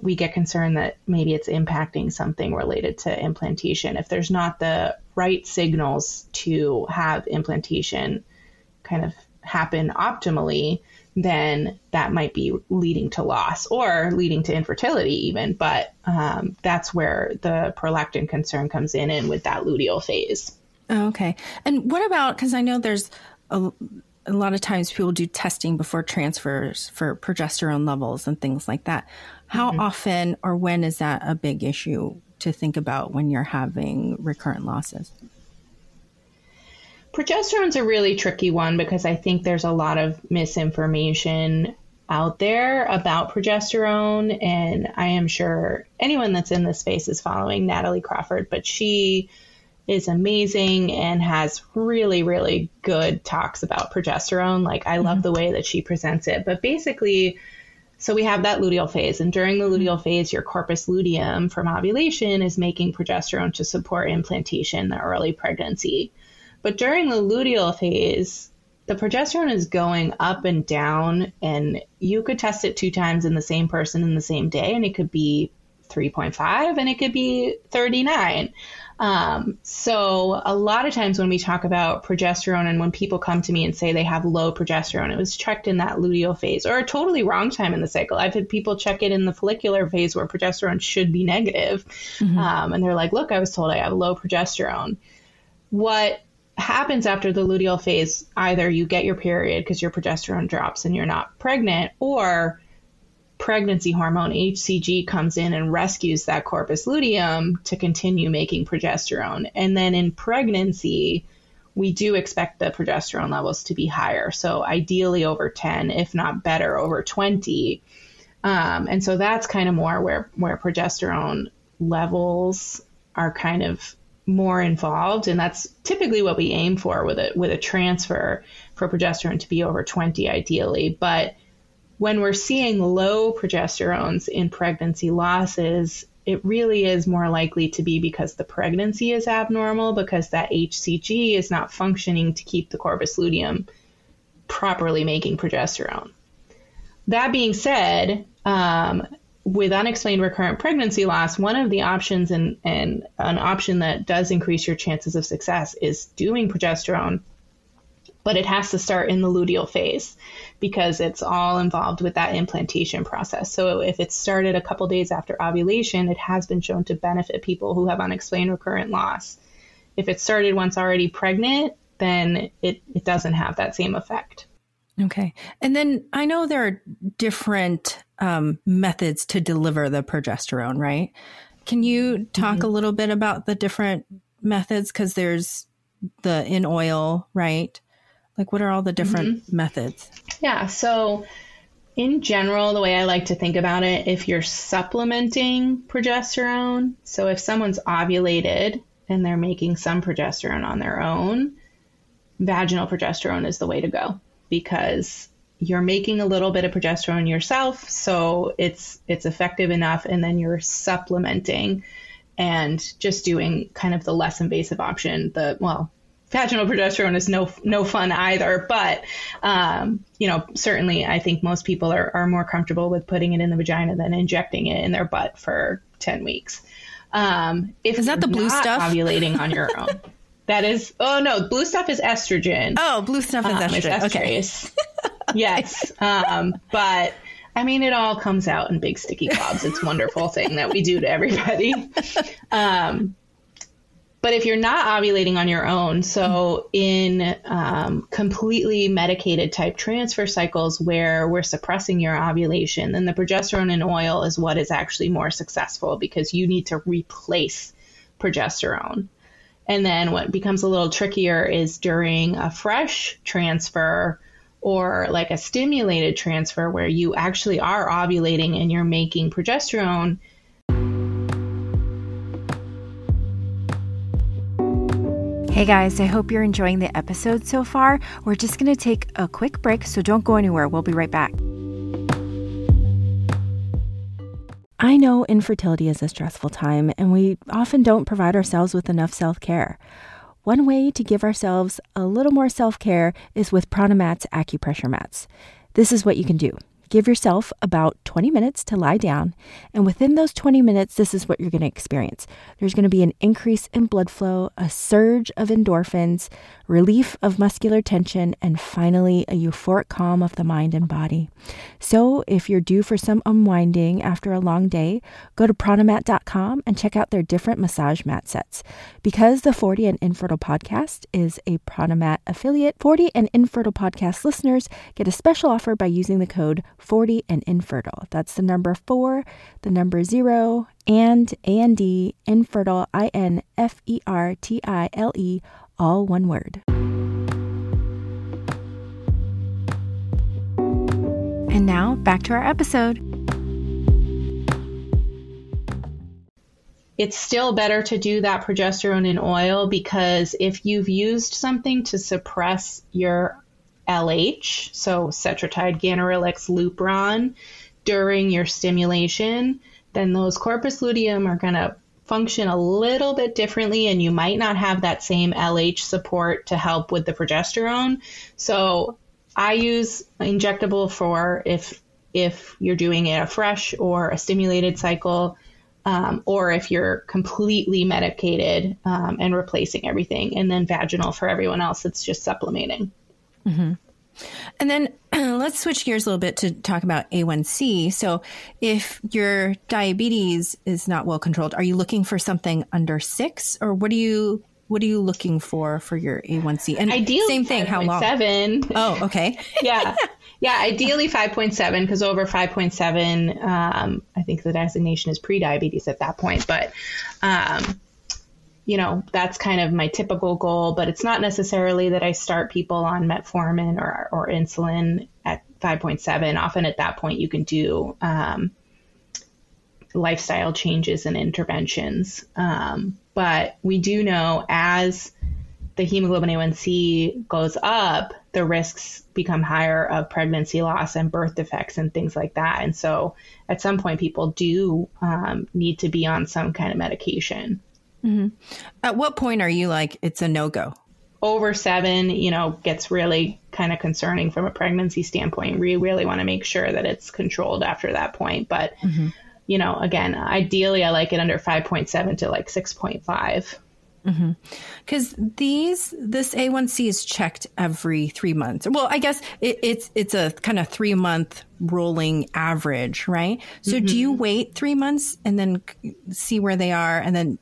we get concerned that maybe it's impacting something related to implantation. If there's not the right signals to have implantation kind of happen optimally, then that might be leading to loss or leading to infertility even. But that's where the prolactin concern comes in and with that luteal phase. Oh, okay. And what about, because I know there's a lot of times people do testing before transfers for progesterone levels and things like that. How often or when is that a big issue to think about when you're having recurrent losses? Progesterone's a really tricky one because I think there's a lot of misinformation out there about progesterone. And I am sure anyone that's in this space is following Natalie Crawford, but she is amazing and has really, really good talks about progesterone. Like, I love the way that she presents it. But basically, so we have that luteal phase, and during the luteal phase, your corpus luteum from ovulation is making progesterone to support implantation, the early pregnancy. But during the luteal phase, the progesterone is going up and down, and you could test it 2 times in the same person in the same day, and it could be 3.5 and it could be 39. So a lot of times when we talk about progesterone and when people come to me and say they have low progesterone, it was checked in that luteal phase or a totally wrong time in the cycle. I've had people check it in the follicular phase where progesterone should be negative. And they're like, look, I was told I have low progesterone. What happens after the luteal phase, either you get your period because your progesterone drops and you're not pregnant, or pregnancy hormone HCG comes in and rescues that corpus luteum to continue making progesterone. And then in pregnancy, we do expect the progesterone levels to be higher. So ideally over 10, if not better, over 20. And so that's kind of more where progesterone levels are kind of more involved. And that's typically what we aim for with a transfer, for progesterone to be over 20 ideally. But when we're seeing low progesterones in pregnancy losses, it really is more likely to be because the pregnancy is abnormal, because that HCG is not functioning to keep the corpus luteum properly making progesterone. That being said, with unexplained recurrent pregnancy loss, one of the options and an option that does increase your chances of success is doing progesterone, but it has to start in the luteal phase because it's all involved with that implantation process. So if it started a couple days after ovulation, it has been shown to benefit people who have unexplained recurrent loss. If it started once already pregnant, then it doesn't have that same effect. Okay. And then I know there are different methods to deliver the progesterone, right? Can you talk a little bit about the different methods? Because there's the in oil, right? Like, what are all the different methods? Yeah. So in general, the way I like to think about it, if you're supplementing progesterone, so if someone's ovulated and they're making some progesterone on their own, vaginal progesterone is the way to go because you're making a little bit of progesterone yourself. So it's effective enough. And then you're supplementing and just doing kind of the less invasive option, vaginal progesterone is no fun either, but, certainly I think most people are more comfortable with putting it in the vagina than injecting it in their butt for 10 weeks. If is that the blue stuff? Ovulating on your own. That is, oh no, blue stuff is estrogen. Oh, blue stuff is estrogen. Estrase. Okay. Yes. But I mean, it all comes out in big sticky globs. It's a wonderful thing that we do to everybody. But if you're not ovulating on your own, so in completely medicated type transfer cycles where we're suppressing your ovulation, then the progesterone in oil is what is actually more successful because you need to replace progesterone. And then what becomes a little trickier is during a fresh transfer or like a stimulated transfer where you actually are ovulating and you're making progesterone. Hey guys, I hope you're enjoying the episode so far. We're just going to take a quick break, so don't go anywhere. We'll be right back. I know infertility is a stressful time, and we often don't provide ourselves with enough self-care. One way to give ourselves a little more self-care is with Pranamat's acupressure mats. This is what you can do. Give yourself about 20 minutes to lie down. And within those 20 minutes, this is what you're going to experience. There's going to be an increase in blood flow, a surge of endorphins, relief of muscular tension, and finally a euphoric calm of the mind and body. So if you're due for some unwinding after a long day, go to pranamat.com and check out their different massage mat sets. Because the 40 and Infertile podcast is a Pranamat affiliate, 40 and Infertile podcast listeners get a special offer by using the code 40 and Infertile. That's the number 4, the number 0, and A-N-D, infertile, I-N-F-E-R-T-I-L-E, all one word. And now back to our episode. It's still better to do that progesterone in oil because if you've used something to suppress your LH, so cetratide, ganirelix, lupron, during your stimulation, then those corpus luteum are going to function a little bit differently and you might not have that same LH support to help with the progesterone. So I use injectable for if you're doing it a fresh or a stimulated cycle, or if you're completely medicated and replacing everything, and then vaginal for everyone else that's just supplementing. Mm-hmm. And then let's switch gears a little bit to talk about A1C. So if your diabetes is not well controlled, are you looking for something under 6, or what are you looking for your A1C? And ideally, same thing, how long? 5.7. Oh, okay. Yeah. Ideally 5.7, because over 5.7, I think the designation is pre-diabetes at that point, but, you know, that's kind of my typical goal, but it's not necessarily that I start people on metformin or insulin at 5.7. Often at that point, you can do lifestyle changes and interventions. But we do know as the hemoglobin A1C goes up, the risks become higher of pregnancy loss and birth defects and things like that. And so at some point, people do need to be on some kind of medication. Mm-hmm. At what point are you like, it's a no-go? Over 7, you know, gets really kind of concerning from a pregnancy standpoint. We really want to make sure that it's controlled after that point. But, mm-hmm. you know, again, ideally I like it under 5.7 to like 6.5. Mm-hmm. 'Cause this A1C is checked every 3 months. Well, I guess it's a kind of 3 month rolling average, right? So mm-hmm. do you wait 3 months and then see where they are, and then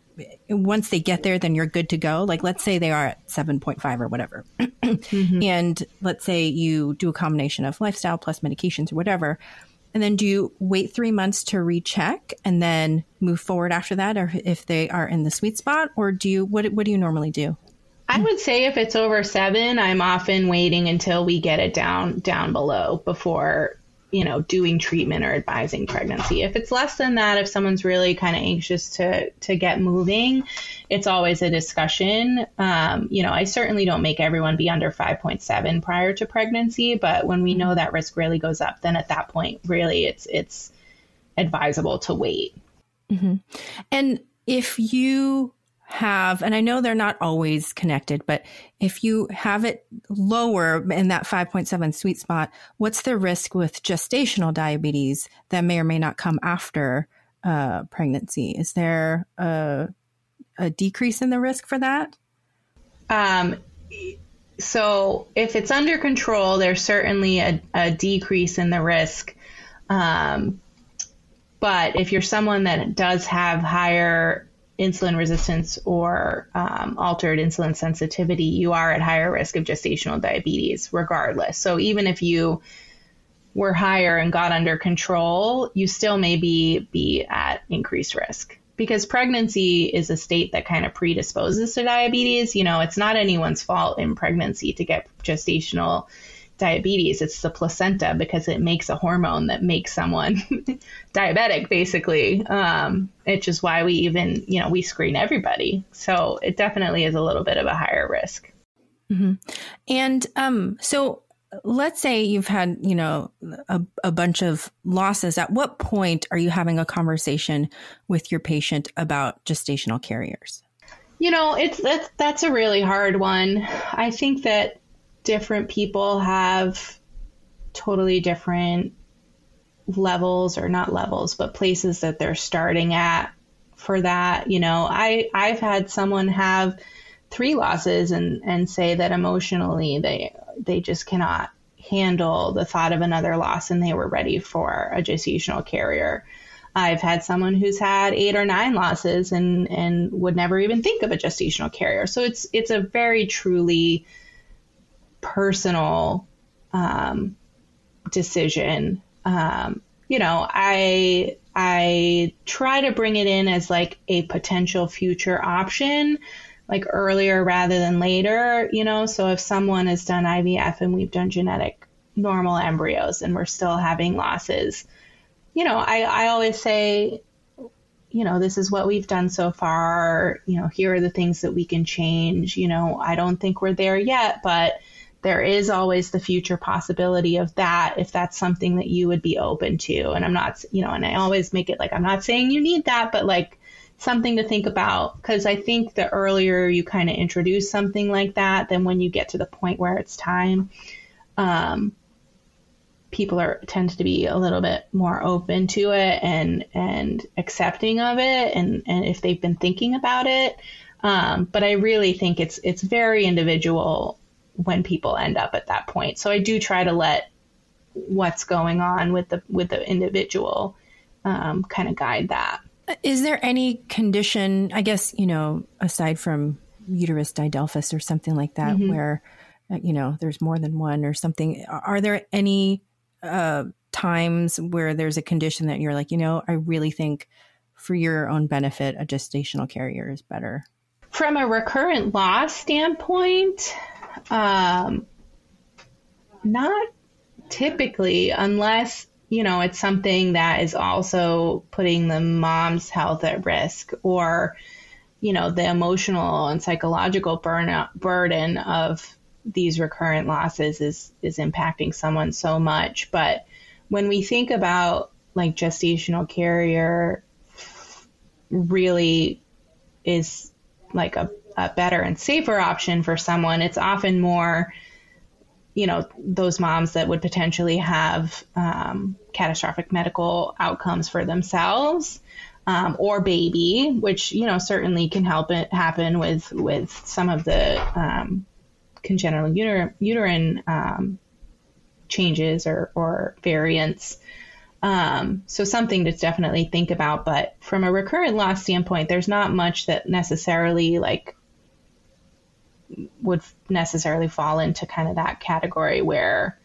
once they get there, then you're good to go? Like, let's say they are at 7.5 or whatever. mm-hmm. And let's say you do a combination of lifestyle plus medications or whatever. And then do you wait 3 months to recheck and then move forward after that, or if they are in the sweet spot? Or do you, what do you normally do? I would say if it's over 7, I'm often waiting until we get it down below before, you know, doing treatment or advising pregnancy. If it's less than that, if someone's really kind of anxious to get moving, it's always a discussion. You know, I certainly don't make everyone be under 5.7 prior to pregnancy, but when we know that risk really goes up, then at that point, really it's advisable to wait. Mm-hmm. And if you have, and I know they're not always connected, but if you have it lower in that 5.7 sweet spot, what's the risk with gestational diabetes that may or may not come after pregnancy? Is there a decrease in the risk for that? So if it's under control, there's certainly a decrease in the risk. But if you're someone that does have higher insulin resistance or altered insulin sensitivity, you are at higher risk of gestational diabetes regardless. So even if you were higher and got under control, you still may be at increased risk, because pregnancy is a state that kind of predisposes to diabetes. You know, it's not anyone's fault in pregnancy to get gestational diabetes. It's the placenta, because it makes a hormone that makes someone diabetic, basically. It's just why we even, you know, we screen everybody. So it definitely is a little bit of a higher risk. Mm-hmm. And so let's say you've had, you know, a bunch of losses. At what point are you having a conversation with your patient about gestational carriers? You know, that's a really hard one. I think that different people have totally different levels, or not levels, but places that they're starting at for that. You know, I've had someone have 3 losses and say that emotionally they just cannot handle the thought of another loss and they were ready for a gestational carrier. I've had someone who's had 8 or 9 losses and would never even think of a gestational carrier. So it's a very truly personal decision. You know, I try to bring it in as like a potential future option, like earlier rather than later, you know. So if someone has done IVF and we've done genetic normal embryos and we're still having losses, you know, I always say, you know, this is what we've done so far, you know, here are the things that we can change. You know, I don't think we're there yet, but there is always the future possibility of that if that's something that you would be open to. And I'm not, you know, and I always make it like, I'm not saying you need that, but like something to think about. Because I think the earlier you kind of introduce something like that, then when you get to the point where it's time, people tend to be a little bit more open to it and accepting of it. And if they've been thinking about it, but I really think it's very individual when people end up at that point. So I do try to let what's going on with the individual kind of guide that. Is there any condition, I guess, you know, aside from uterus didelphys or something like that, mm-hmm. where, you know, there's more than one or something? Are there any times where there's a condition that you're like, you know, I really think for your own benefit, a gestational carrier is better? From a recurrent loss standpoint, not typically, unless, you know, it's something that is also putting the mom's health at risk, or, you know, the emotional and psychological burden of these recurrent losses is impacting someone so much. But when we think about like gestational carrier, really is like a better and safer option for someone, it's often more, you know, those moms that would potentially have catastrophic medical outcomes for themselves or baby, which, you know, certainly can help it happen with some of the congenital uterine changes or variants. So something to definitely think about. But from a recurrent loss standpoint, there's not much that necessarily like would necessarily fall into kind of that category where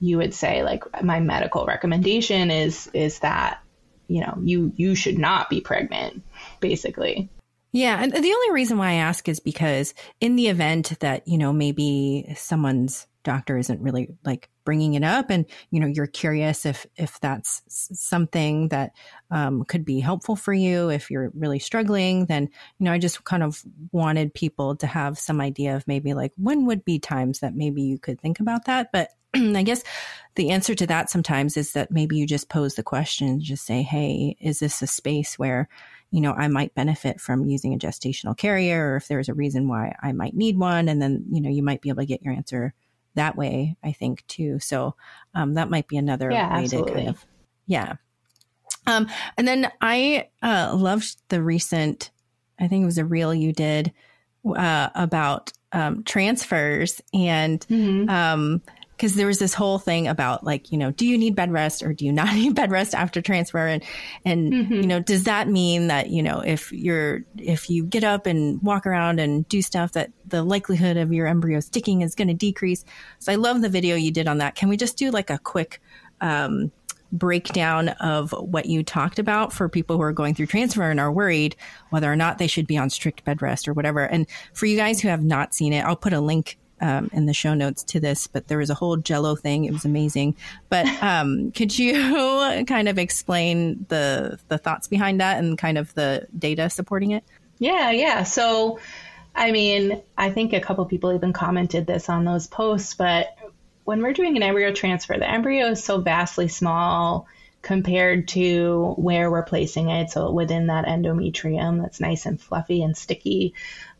you would say like, my medical recommendation is that, you know, you should not be pregnant, basically. Yeah. And the only reason why I ask is because in the event that, you know, maybe someone's doctor isn't really like bringing it up and, you know, you're curious if that's something that could be helpful for you, if you're really struggling, then, you know, I just kind of wanted people to have some idea of maybe like when would be times that maybe you could think about that. But I guess the answer to that sometimes is that maybe you just pose the question, just say, hey, is this a space where, you know, I might benefit from using a gestational carrier, or if there's a reason why I might need one. And then, you know, you might be able to get your answer that way, I think, too. So that might be another way absolutely. To kind of, yeah. And then I loved the recent, I think it was a reel you did about transfers and, mm-hmm. because there was this whole thing about like, you know, do you need bed rest or do you not need bed rest after transfer? And mm-hmm. you know, does that mean that, you know, if you get up and walk around and do stuff, that the likelihood of your embryo sticking is going to decrease? So I love the video you did on that. Can we just do like a quick breakdown of what you talked about for people who are going through transfer and are worried whether or not they should be on strict bed rest or whatever? And for you guys who have not seen it, I'll put a link in the show notes to this, but there was a whole Jell-O thing. It was amazing. But could you kind of explain the thoughts behind that and kind of the data supporting it? Yeah. So, I mean, I think a couple people even commented this on those posts, but when we're doing an embryo transfer, the embryo is so vastly small compared to where we're placing it. So within that endometrium, that's nice and fluffy and sticky.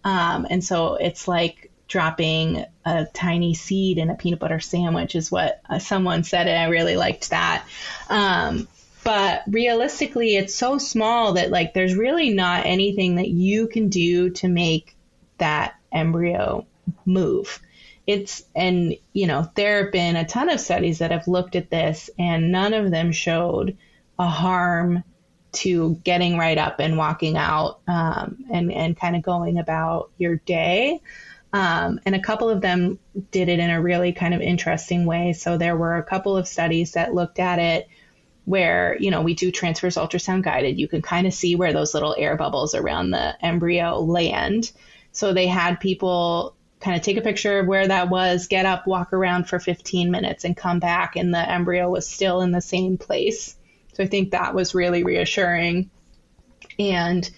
And so it's like dropping a tiny seed in a peanut butter sandwich is what someone said, and I really liked that. But realistically, it's so small that like there's really not anything that you can do to make that embryo move. And you know, there have been a ton of studies that have looked at this, and none of them showed a harm to getting right up and walking out and kind of going about your day. And a couple of them did it in a really kind of interesting way. So there were a couple of studies that looked at it where, you know, we do transfers ultrasound guided. You can kind of see where those little air bubbles around the embryo land. So they had people kind of take a picture of where that was, get up, walk around for 15 minutes and come back, and the embryo was still in the same place. So I think that was really reassuring. And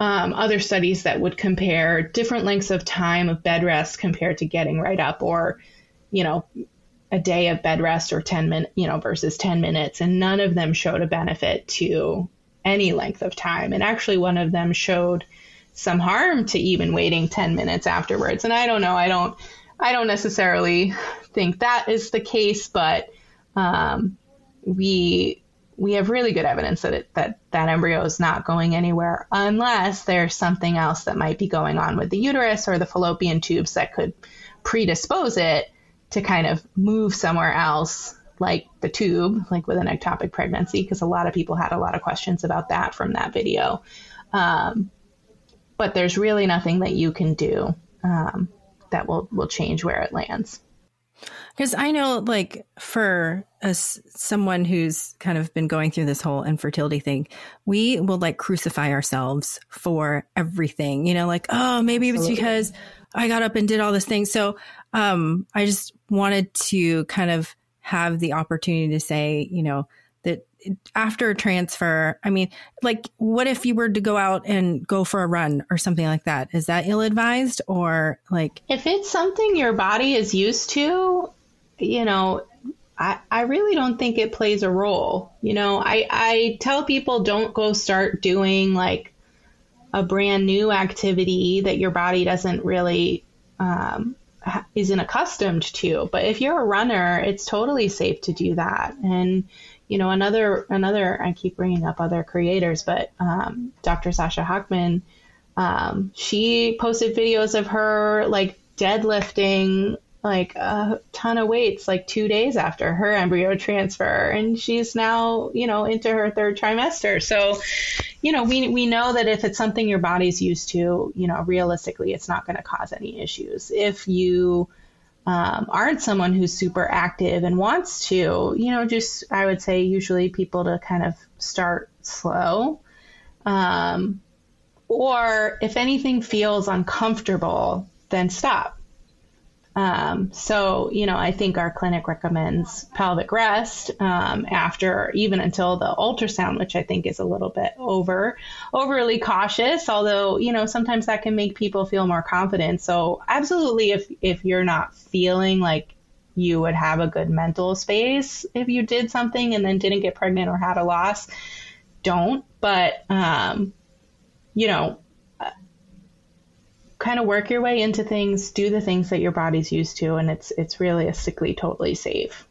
other studies that would compare different lengths of time of bed rest compared to getting right up, or, you know, a day of bed rest or 10 minutes, you know, versus 10 minutes. And none of them showed a benefit to any length of time. And actually one of them showed some harm to even waiting 10 minutes afterwards. And I don't know, I don't necessarily think that is the case, but we have really good evidence that that embryo is not going anywhere unless there's something else that might be going on with the uterus or the fallopian tubes that could predispose it to kind of move somewhere else, like the tube, like with an ectopic pregnancy, because a lot of people had a lot of questions about that from that video. But there's really nothing that you can do that will change where it lands. Because I know, like, for someone who's kind of been going through this whole infertility thing, we will like crucify ourselves for everything, you know, like, oh, maybe it's because I got up and did all this thing. So I just wanted to kind of have the opportunity to say, you know, that after a transfer, I mean, like, what if you were to go out and go for a run or something like that? Is that ill-advised? Or like, if it's something your body is used to, you know, I really don't think it plays a role. You know, I tell people don't go start doing like a brand new activity that your body doesn't really isn't accustomed to. But if you're a runner, it's totally safe to do that. And you know, another, I keep bringing up other creators, but Dr. Sasha Hockman, she posted videos of her like deadlifting like a ton of weights like 2 days after her embryo transfer, and she's now, you know, into her third trimester. So, you know, we know that if it's something your body's used to, you know, realistically, it's not going to cause any issues. If you aren't someone who's super active and wants to, you know, just, I would say usually people to kind of start slow. Or if anything feels uncomfortable, then stop. So, you know, I think our clinic recommends pelvic rest, after, even until the ultrasound, which I think is a little bit overly cautious, although, you know, sometimes that can make people feel more confident. So absolutely, if you're not feeling like you would have a good mental space, if you did something and then didn't get pregnant or had a loss, don't. But, you know, kind of work your way into things, do the things that your body's used to, and it's realistically totally safe.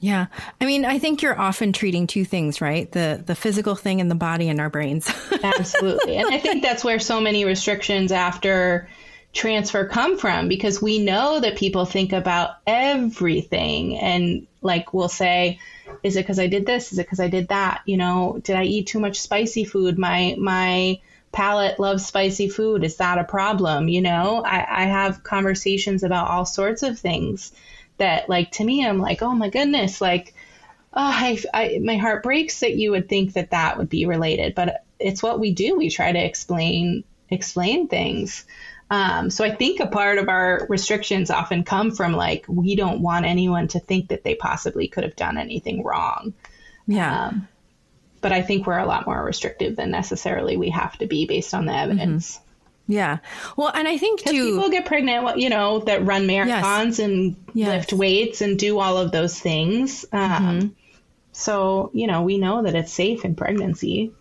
Yeah. I mean, I think you're often treating two things, right? The physical thing in the body and our brains. Absolutely. And I think that's where so many restrictions after transfer come from? Because we know that people think about everything and like we'll say, is it because I did this? Is it because I did that? You know, did I eat too much spicy food? My palate loves spicy food. Is that a problem? You know, I have conversations about all sorts of things that like, to me, I'm like, oh my goodness, like, oh, I my heart breaks that you would think that that would be related, but it's what we do. We try to explain things. So I think a part of our restrictions often come from like, we don't want anyone to think that they possibly could have done anything wrong. Yeah. But I think we're a lot more restrictive than necessarily we have to be based on the evidence. Mm-hmm. Yeah. Well, and I think too, people get pregnant, you know, that run marathons and lift weights and do all of those things. Mm-hmm. So, you know, we know that it's safe in pregnancy.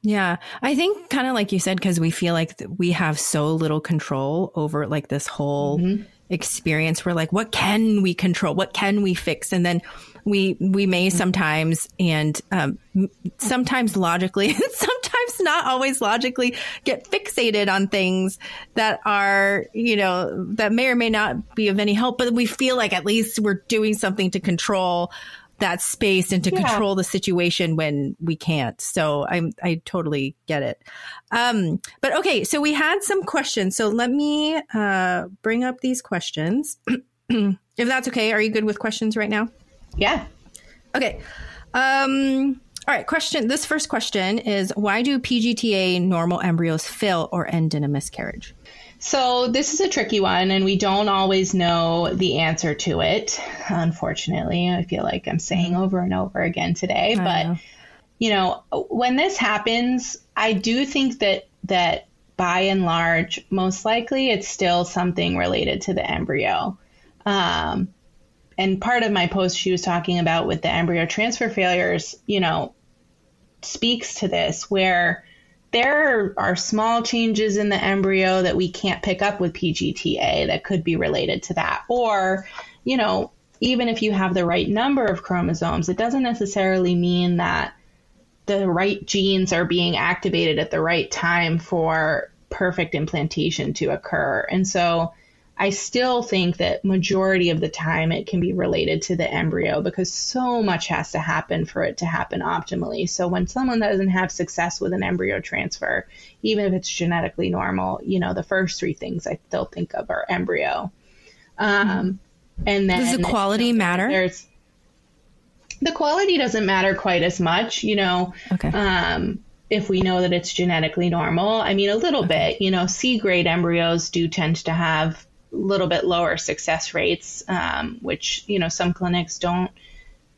Yeah, I think kind of like you said, because we feel like we have so little control over like this whole experience. We're like, what can we control? What can we fix? And then we may sometimes and sometimes logically and sometimes not always logically get fixated on things that are, you know, that may or may not be of any help. But we feel like at least we're doing something to control that space and to control the situation when we can't. So I totally get it. But okay, so we had some questions. So let me bring up these questions. If that's okay, are you good with questions right now? Yeah. Okay. All right. Question. This first question is, why do PGTA normal embryos fail or end in a miscarriage? So this is a tricky one, and we don't always know the answer to it. Unfortunately, I feel like I'm saying over and over again today. But, you know, when this happens, I do think that by and large, most likely it's still something related to the embryo. And part of my post she was talking about with the embryo transfer failures, you know, speaks to this where there are small changes in the embryo that we can't pick up with PGTA that could be related to that. Or, you know, even if you have the right number of chromosomes, it doesn't necessarily mean that the right genes are being activated at the right time for perfect implantation to occur. And so I still think that majority of the time it can be related to the embryo because so much has to happen for it to happen optimally. So when someone doesn't have success with an embryo transfer, even if it's genetically normal, you know, the first three things I still think of are embryo. And then does the quality matter? The quality doesn't matter quite as much, you know. Okay. If we know that it's genetically normal, I mean, a little bit, you know, C-grade embryos do tend to have little bit lower success rates, which, you know, some clinics don't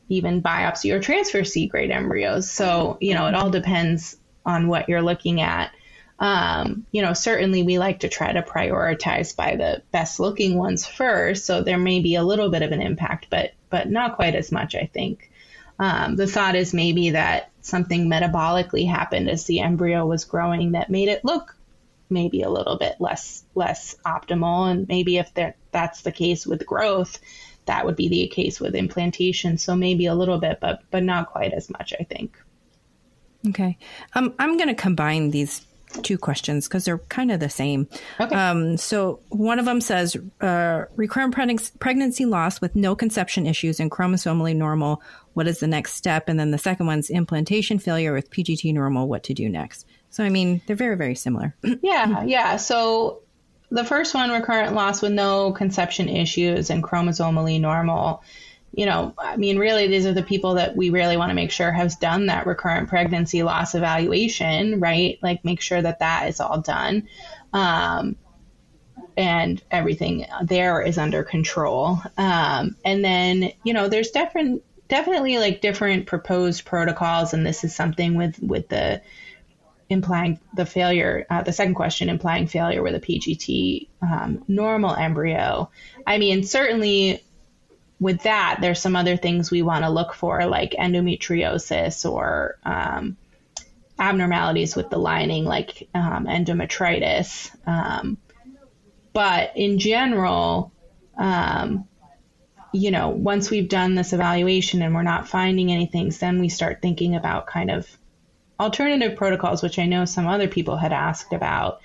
even biopsy or transfer C-grade embryos. So, you know, it all depends on what you're looking at. You know, certainly we like to try to prioritize by the best looking ones first. So there may be a little bit of an impact, but not quite as much, I think. The thought is maybe that something metabolically happened as the embryo was growing that made it look maybe a little bit less optimal. And maybe if that's the case with growth, that would be the case with implantation. So maybe a little bit, but not quite as much, I think. Okay. I'm going to combine these two questions because they're kind of the same. Okay. So one of them says, recurrent pregnancy loss with no conception issues and chromosomally normal. What is the next step? And then the second one's implantation failure with PGT normal, what to do next? So, I mean, they're very, very similar. Yeah. So the first one, recurrent loss with no conception issues and chromosomally normal, you know, I mean, really, these are the people that we really want to make sure has done that recurrent pregnancy loss evaluation, right? Like make sure that is all done. And everything there is under control. And then, you know, there's definitely like different proposed protocols. And this is something with the implying the failure, the second question, implying failure with a PGT normal embryo. I mean, certainly with that, there's some other things we want to look for, like endometriosis or abnormalities with the lining, like endometritis. But in general, you know, once we've done this evaluation and we're not finding anything, then we start thinking about kind of alternative protocols, which I know some other people had asked about,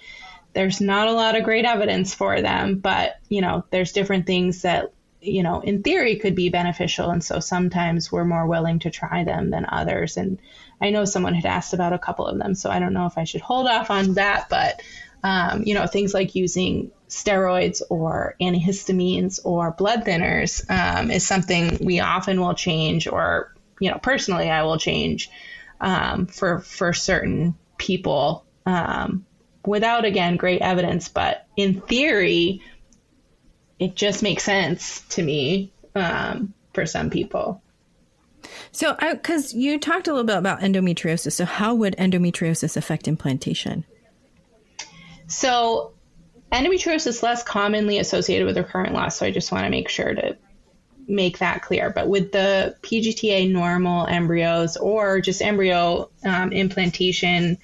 there's not a lot of great evidence for them, but, you know, there's different things that, you know, in theory could be beneficial. And so sometimes we're more willing to try them than others. And I know someone had asked about a couple of them, so I don't know if I should hold off on that, but, you know, things like using steroids or antihistamines or blood thinners is something we often will change, or, you know, personally, I will change for certain people without, again, great evidence. But in theory, it just makes sense to me for some people. So because you talked a little bit about endometriosis. So how would endometriosis affect implantation? So endometriosis is less commonly associated with recurrent loss. So I just want to make sure to make that clear. But with the PGTA normal embryos, or just embryo implantation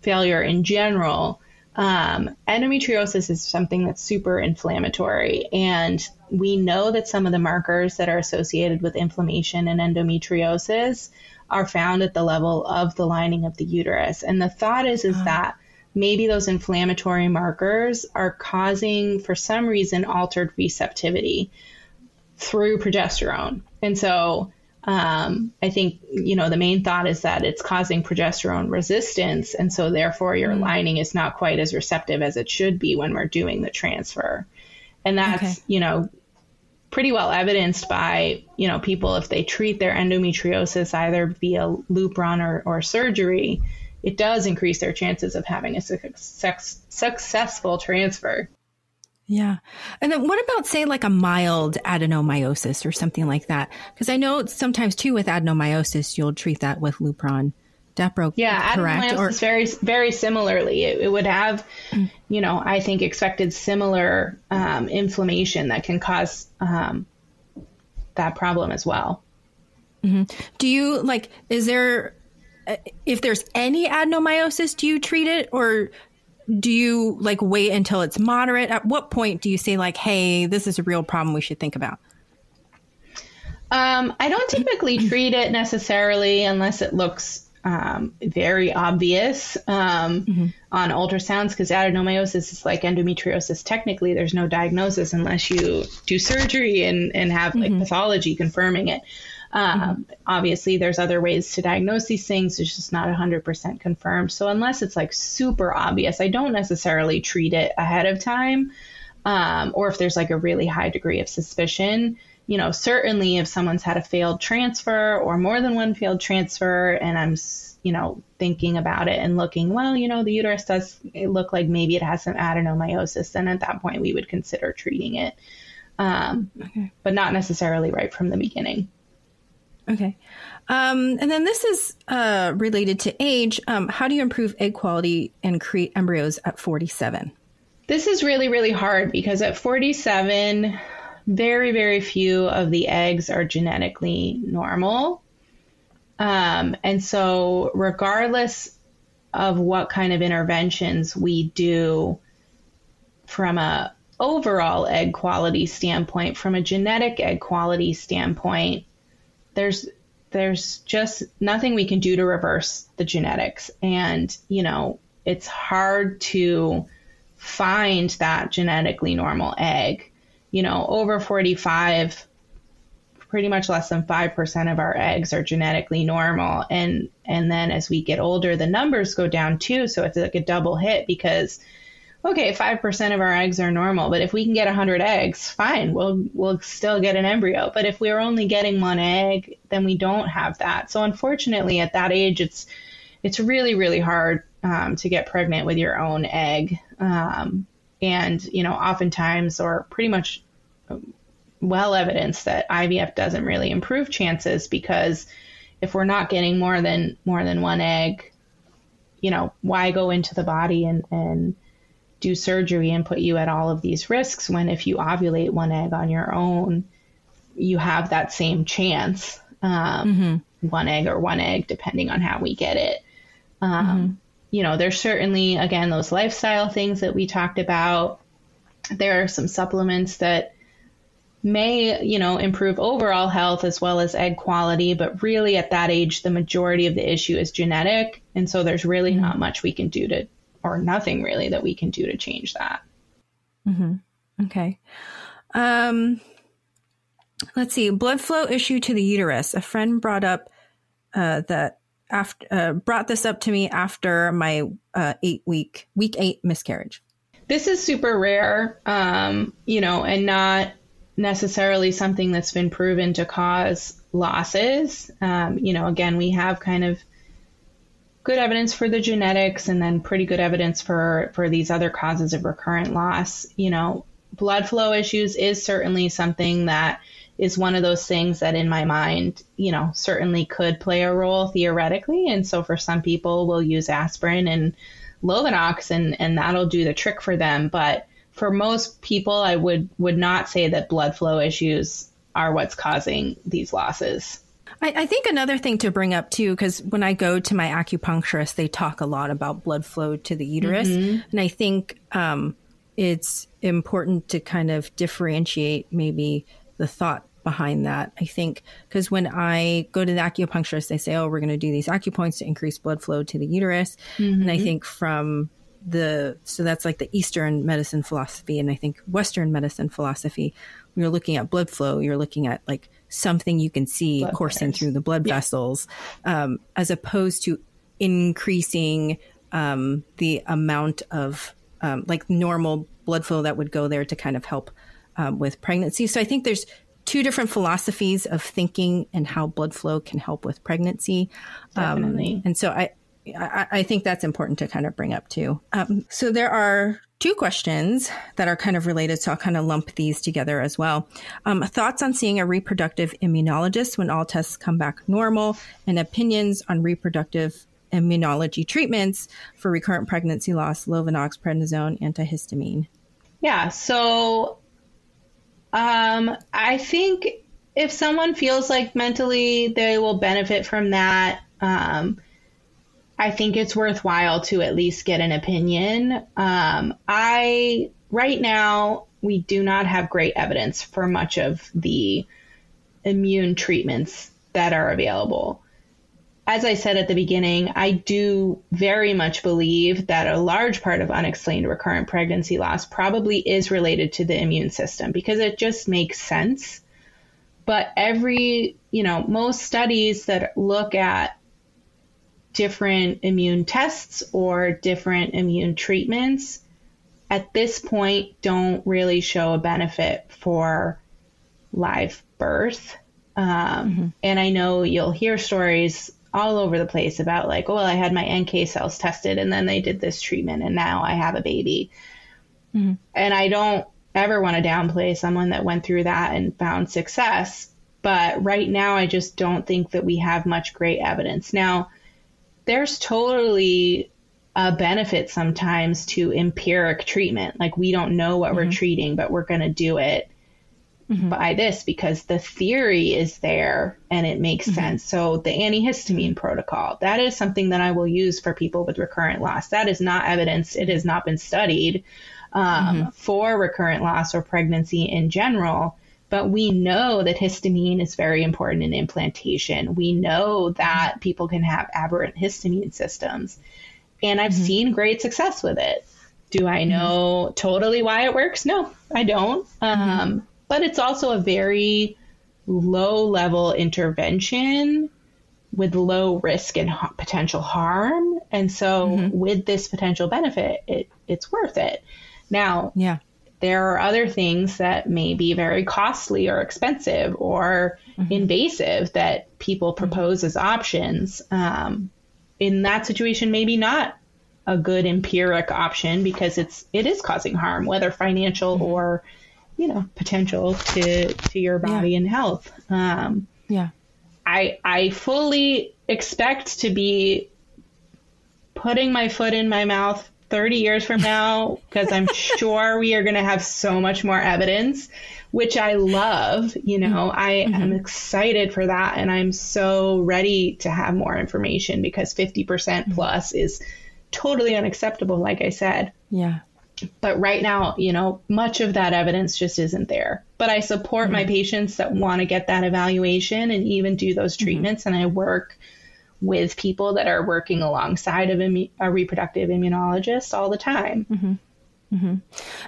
failure in general, endometriosis is something that's super inflammatory. And we know that some of the markers that are associated with inflammation and endometriosis are found at the level of the lining of the uterus. And the thought is that maybe those inflammatory markers are causing, for some reason, altered receptivity through progesterone. And so I think, you know, the main thought is that it's causing progesterone resistance. And so therefore your lining is not quite as receptive as it should be when we're doing the transfer. And that's, you know, pretty well evidenced by, you know, people, if they treat their endometriosis either via Lupron or surgery, it does increase their chances of having a successful transfer. Yeah. And then what about, say, like a mild adenomyosis or something like that? Because I know sometimes too with adenomyosis, you'll treat that with Lupron, Depo. Yeah, correct? Adenomyosis very, very similarly. It would have, you know, I think expected similar inflammation that can cause that problem as well. Mm-hmm. Do you, like, is there, if there's any adenomyosis, do you treat it, or do you like wait until it's moderate? At what point do you say, like, hey, this is a real problem we should think about? I don't typically treat it necessarily unless it looks very obvious on ultrasounds, because adenomyosis is like endometriosis. Technically, there's no diagnosis unless you do surgery and have like pathology confirming it. Obviously there's other ways to diagnose these things. It's just not 100% confirmed. So unless it's like super obvious, I don't necessarily treat it ahead of time. Or if there's like a really high degree of suspicion, you know, certainly if someone's had a failed transfer or more than one failed transfer, and I'm, you know, thinking about it and looking, well, you know, the uterus does look like maybe it has some adenomyosis, then at that point we would consider treating it. But not necessarily right from the beginning. Okay. And then this is related to age. How do you improve egg quality and create embryos at 47? This is really, really hard, because at 47, very, very few of the eggs are genetically normal. And so regardless of what kind of interventions we do from a overall egg quality standpoint, from a genetic egg quality standpoint, there's just nothing we can do to reverse the genetics. And, you know, it's hard to find that genetically normal egg. You know, over 45, pretty much less than 5% of our eggs are genetically normal. And then as we get older, the numbers go down too. So it's like a double hit, because, okay, 5% of our eggs are normal, but if we can get 100 eggs, fine, we'll still get an embryo. But if we're only getting one egg, then we don't have that. So unfortunately, at that age, it's really, really hard to get pregnant with your own egg. And, you know, oftentimes, or pretty much well evidenced, that IVF doesn't really improve chances, because if we're not getting more than one egg, you know, why go into the body and do surgery and put you at all of these risks, when if you ovulate one egg on your own, you have that same chance, one egg, depending on how we get it. You know, there's certainly, again, those lifestyle things that we talked about. There are some supplements that may, you know, improve overall health as well as egg quality, but really at that age, the majority of the issue is genetic. And so there's really not much we can do to or nothing really that we can do to change that. Mm-hmm. Okay. Let's see. Blood flow issue to the uterus. A friend brought up brought this up to me after my week eight miscarriage. This is super rare, and not necessarily something that's been proven to cause losses. Again, we have kind of good evidence for the genetics and then pretty good evidence for these other causes of recurrent loss. Blood flow issues is certainly something that is one of those things that in my mind, certainly could play a role theoretically. And so for some people, we'll use aspirin and Lovenox and that'll do the trick for them. But for most people, I would not say that blood flow issues are what's causing these losses. I think another thing to bring up, too, because when I go to my acupuncturist, they talk a lot about blood flow to the uterus. Mm-hmm. And I think it's important to kind of differentiate maybe the thought behind that. I think because when I go to the acupuncturist, they say, oh, we're going to do these acupoints to increase blood flow to the uterus. Mm-hmm. And I think so that's like the Eastern medicine philosophy. And I think Western medicine philosophy, when you're looking at blood flow, you're looking at like something you can see blood coursing through the blood vessels, as opposed to increasing the amount of like normal blood flow that would go there to kind of help with pregnancy. So I think there's two different philosophies of thinking and how blood flow can help with pregnancy. And so I think that's important to kind of bring up too. So there are two questions that are kind of related. So I'll kind of lump these together as well. Thoughts on seeing a reproductive immunologist when all tests come back normal, and opinions on reproductive immunology treatments for recurrent pregnancy loss, Lovenox, prednisone, antihistamine. Yeah. So I think if someone feels like mentally they will benefit from that, I think it's worthwhile to at least get an opinion. Right now, we do not have great evidence for much of the immune treatments that are available. As I said at the beginning, I do very much believe that a large part of unexplained recurrent pregnancy loss probably is related to the immune system because it just makes sense. But most studies that look at different immune tests or different immune treatments at this point don't really show a benefit for live birth. Mm-hmm. And I know you'll hear stories all over the place about like, oh, well, I had my NK cells tested and then they did this treatment and now I have a baby. Mm-hmm. And I don't ever want to downplay someone that went through that and found success. But right now, I just don't think that we have much great evidence. Now, there's totally a benefit sometimes to empiric treatment. Like we don't know what mm-hmm. we're treating, but we're going to do it mm-hmm. by this because the theory is there and it makes mm-hmm. sense. So the antihistamine protocol, that is something that I will use for people with recurrent loss. That is not evidence. It has not been studied mm-hmm. for recurrent loss or pregnancy in general. But we know that histamine is very important in implantation. We know that people can have aberrant histamine systems. And I've mm-hmm. seen great success with it. Do I know mm-hmm. totally why it works? No, I don't. Mm-hmm. But it's also a very low level intervention with low risk and potential harm. And so mm-hmm. with this potential benefit, it's worth it. Now, yeah. There are other things that may be very costly or expensive or mm-hmm. invasive that people propose as options. In that situation, maybe not a good empiric option because it is causing harm, whether financial mm-hmm. or, potential to your body yeah. and health. I fully expect to be putting my foot in my mouth 30 years from now, because I'm sure we are going to have so much more evidence, which I love. I mm-hmm. am excited for that. And I'm so ready to have more information because 50% plus is totally unacceptable, like I said. Yeah. But right now, much of that evidence just isn't there. But I support mm-hmm. my patients that want to get that evaluation and even do those treatments. Mm-hmm. And I work with people that are working alongside of a reproductive immunologist all the time. Mm-hmm. Mm-hmm.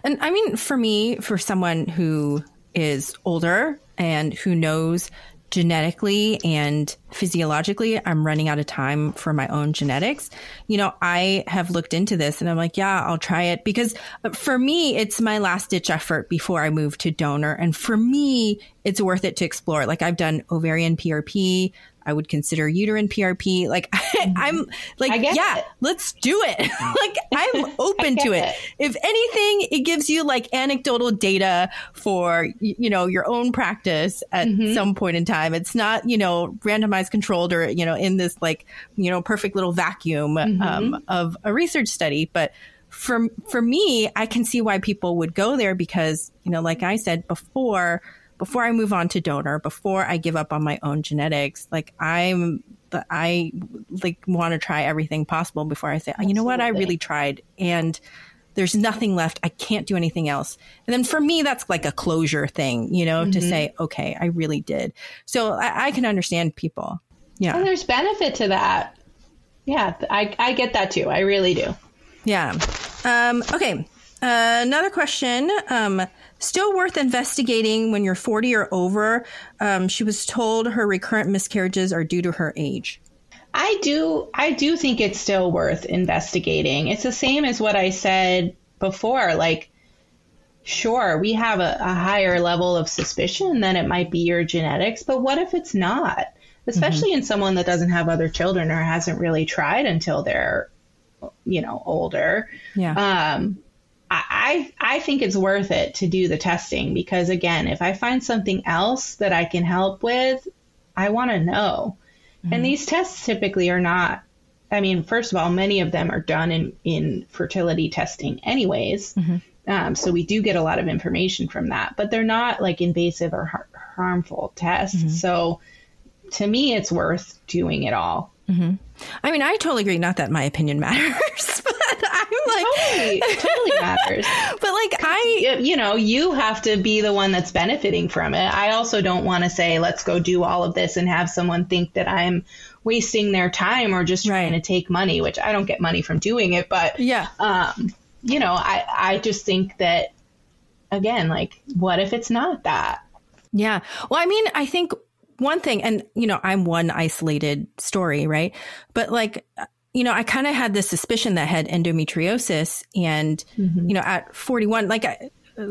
And I mean, for me, for someone who is older and who knows genetically and physiologically, I'm running out of time for my own genetics. You know, I have looked into this and I'm like, yeah, I'll try it, because for me, it's my last ditch effort before I move to donor. And for me, it's worth it to explore. Like, I've done ovarian PRP. I would consider uterine PRP. Like, I'm like, yeah, let's do it. Like, I'm open to it. If anything, it gives you like anecdotal data for, you know, your own practice at some point in time. It's not, you know, randomized controlled or, you know, in this like, you know, perfect little vacuum of a research study. But for me, I can see why people would go there because, you know, like I said before, before I move on to donor, before I give up on my own genetics, like I like want to try everything possible before I say, oh, you know what, I really tried and there's nothing left. I can't do anything else. And then for me, that's like a closure thing, you know, to say, okay, I really did. So I can understand people. Yeah. And there's benefit to that. Yeah. I get that too. I really do. Yeah. Okay. Another question, still worth investigating when you're 40 or over. She was told her recurrent miscarriages are due to her age. I do think it's still worth investigating. It's the same as what I said before. Like, sure, we have a higher level of suspicion than it might be your genetics, but what if it's not? Especially in someone that doesn't have other children or hasn't really tried until they're, you know, older. Yeah. I think it's worth it to do the testing because, again, if I find something else that I can help with, I want to know. Mm-hmm. And these tests typically are not, I mean, first of all, many of them are done in fertility testing anyways. Mm-hmm. So we do get a lot of information from that, but they're not like invasive or harmful tests. Mm-hmm. So to me, it's worth doing it all. Mm-hmm. I mean, I totally agree. Not that my opinion matters, but I'm like, totally matters. But like, you know, you have to be the one that's benefiting from it. I also don't want to say, let's go do all of this and have someone think that I'm wasting their time or just trying to take money, which I don't get money from doing it. But yeah, you know, I just think that, again, like, what if it's not that? Yeah. Well, I mean, I think one thing, and, you know, I'm one isolated story, right? But like, you know, I kind of had this suspicion that I had endometriosis and, you know, at 41, like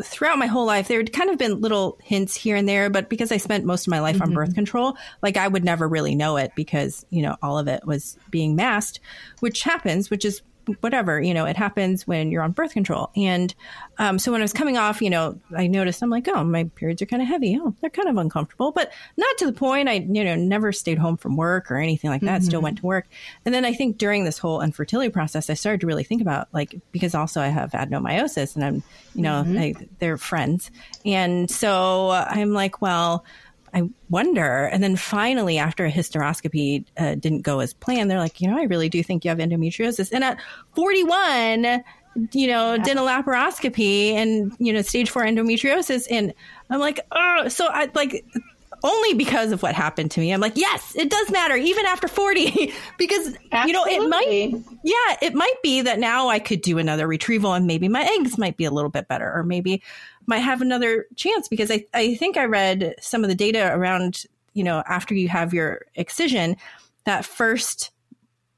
throughout my whole life, there had kind of been little hints here and there, but because I spent most of my life on birth control, like I would never really know it because, you know, all of it was being masked, which happens, which is whatever, you know, it happens when you're on birth control. And so when I was coming off, you know, I noticed, I'm like, oh, my periods are kind of heavy. Oh, they're kind of uncomfortable, but not to the point I, you know, never stayed home from work or anything like that, still went to work. And then I think during this whole infertility process, I started to really think about, like, because also I have adenomyosis and I'm, you know, they're friends. And so I'm like, well, I wonder. And then finally, after a hysteroscopy didn't go as planned, they're like, you know, I really do think you have endometriosis. And at 41, you know, did a laparoscopy and, you know, stage 4 endometriosis. And I'm like, oh, so I like, only because of what happened to me. I'm like, yes, it does matter even after 40, because, you know, it might be that now I could do another retrieval and maybe my eggs might be a little bit better, or maybe might have another chance, because I think I read some of the data around, you know, after you have your excision, that first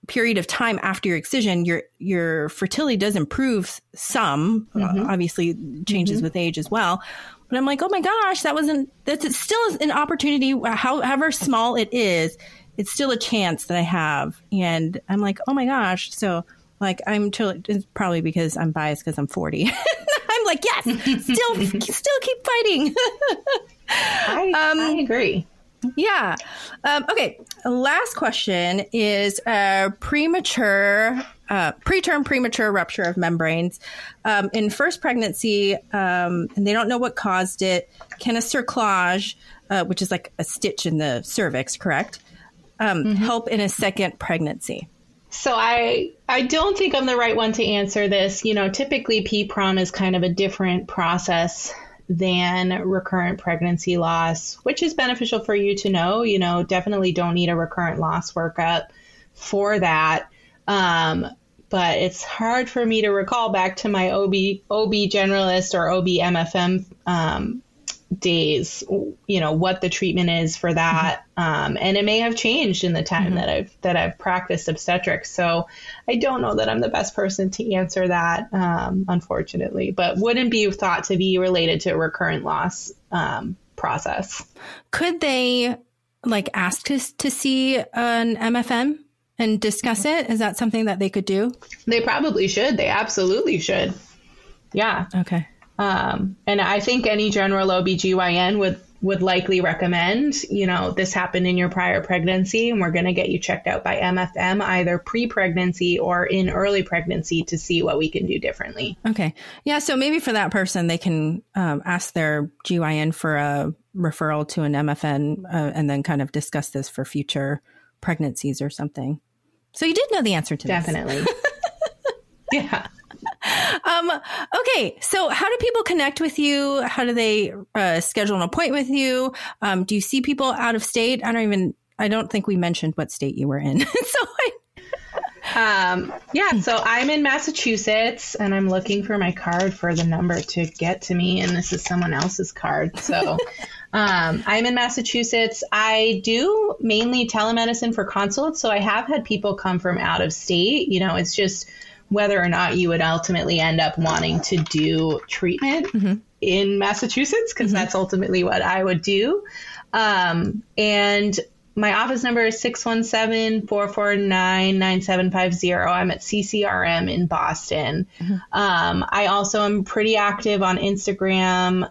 period of time after your excision, your fertility does improve some, obviously changes with age as well. But I'm like, oh my gosh, that's still is an opportunity, however small it is, it's still a chance that I have. And I'm like, oh my gosh. So like, it's probably because I'm biased because I'm 40. I'm like, yes, still keep fighting. I agree. Yeah. Okay. Last question is preterm premature rupture of membranes in first pregnancy, and they don't know what caused it. Can a cerclage, which is like a stitch in the cervix, correct, help in a second pregnancy? So I don't think I'm the right one to answer this. You know, typically PPROM is kind of a different process than recurrent pregnancy loss, which is beneficial for you to know. You know, definitely don't need a recurrent loss workup. for that. But it's hard for me to recall back to my OB generalist or OB MFM days, you know, what the treatment is for that. And it may have changed in the time that I've practiced obstetrics. So I don't know that I'm the best person to answer that, unfortunately, but wouldn't be thought to be related to a recurrent loss process. Could they like ask to see an MFM and discuss it? Is that something that they could do? They probably should. They absolutely should. Yeah. Okay. And I think any general OBGYN would likely recommend, you know, this happened in your prior pregnancy and we're going to get you checked out by MFM either pre-pregnancy or in early pregnancy to see what we can do differently. Okay. Yeah. So maybe for that person, they can ask their GYN for a referral to an MFM and then kind of discuss this for future pregnancies or something. So you did know the answer to this. Definitely. Yeah. Okay. So how do people connect with you? How do they schedule an appointment with you? Do you see people out of state? I don't think we mentioned what state you were in. So I'm in Massachusetts and I'm looking for my card for the number to get to me. And this is someone else's card. So I'm in Massachusetts. I do mainly telemedicine for consults. So I have had people come from out of state. You know, it's just whether or not you would ultimately end up wanting to do treatment in Massachusetts, because that's ultimately what I would do. And my office number is 617-449-9750. I'm at CCRM in Boston. I also am pretty active on Instagram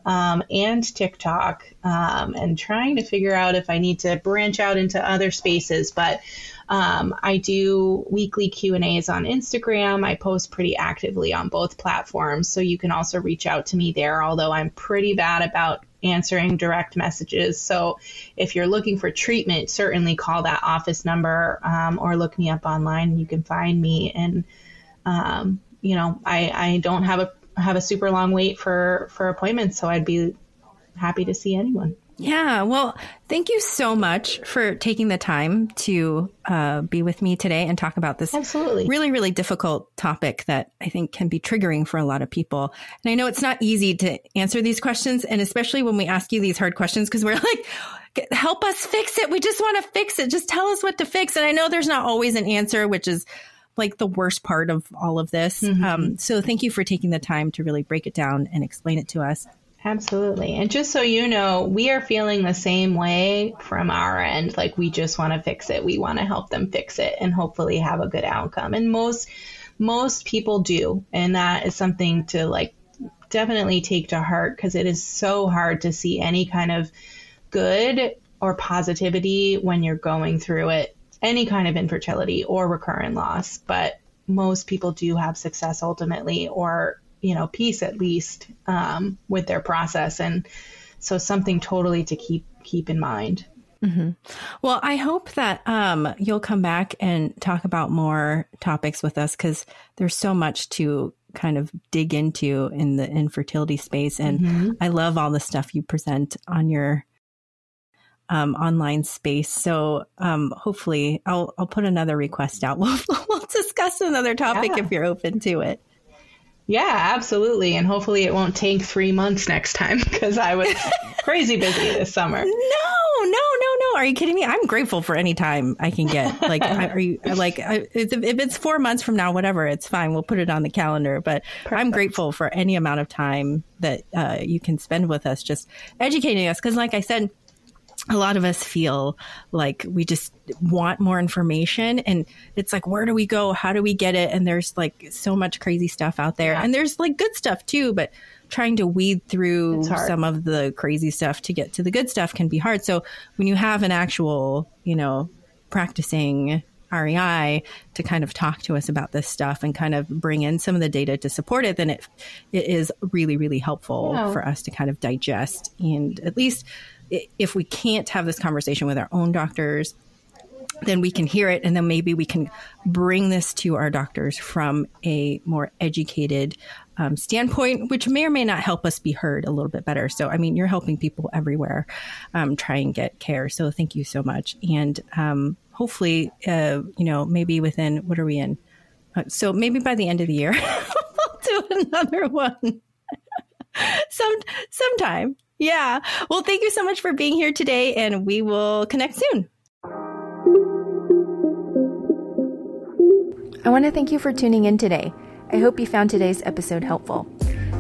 and TikTok and trying to figure out if I need to branch out into other spaces. But I do weekly Q&As on Instagram. I post pretty actively on both platforms. So you can also reach out to me there, although I'm pretty bad about answering direct messages. So if you're looking for treatment, certainly call that office number or look me up online. You can find me. And, you know, I don't have a super long wait for appointments, so I'd be happy to see anyone. Yeah. Well, thank you so much for taking the time to be with me today and talk about this really, really difficult topic that I think can be triggering for a lot of people. And I know it's not easy to answer these questions. And especially when we ask you these hard questions, because we're like, help us fix it. We just want to fix it. Just tell us what to fix. And I know there's not always an answer, which is like the worst part of all of this. So thank you for taking the time to really break it down and explain it to us. Absolutely. And just so you know, we are feeling the same way from our end. Like, we just want to fix it. We want to help them fix it and hopefully have a good outcome. And most people do. And that is something to like definitely take to heart, because it is so hard to see any kind of good or positivity when you're going through it, any kind of infertility or recurrent loss. But most people do have success ultimately, or you know, peace at least with their process. And so something totally to keep in mind. Well, I hope that you'll come back and talk about more topics with us, because there's so much to kind of dig into in the infertility space. And I love all the stuff you present on your online space. So hopefully I'll put another request out. We'll discuss another topic if you're open to it. Yeah, absolutely. And hopefully it won't take 3 months next time, because I was crazy busy this summer. No. Are you kidding me? I'm grateful for any time I can get. Like, if it's 4 months from now, whatever, it's fine. We'll put it on the calendar. But perfect. I'm grateful for any amount of time that you can spend with us, just educating us. Because like I said, a lot of us feel like we just want more information, and it's like, where do we go? How do we get it? And there's like so much crazy stuff out there, and there's like good stuff too, but trying to weed through some of the crazy stuff to get to the good stuff can be hard. So when you have an actual, you know, practicing REI to kind of talk to us about this stuff and kind of bring in some of the data to support it, then it is really, really helpful for us to kind of digest. And at least if we can't have this conversation with our own doctors, then we can hear it. And then maybe we can bring this to our doctors from a more educated standpoint, which may or may not help us be heard a little bit better. So, I mean, you're helping people everywhere try and get care. So thank you so much. And hopefully, maybe within, what are we in? So maybe by the end of the year, we'll do another one sometime. Yeah. Well, thank you so much for being here today, and we will connect soon. I want to thank you for tuning in today. I hope you found today's episode helpful.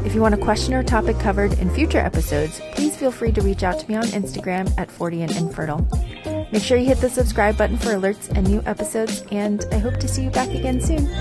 If you want a question or topic covered in future episodes, please feel free to reach out to me on Instagram at 40andinfertile. Make sure you hit the subscribe button for alerts and new episodes, and I hope to see you back again soon.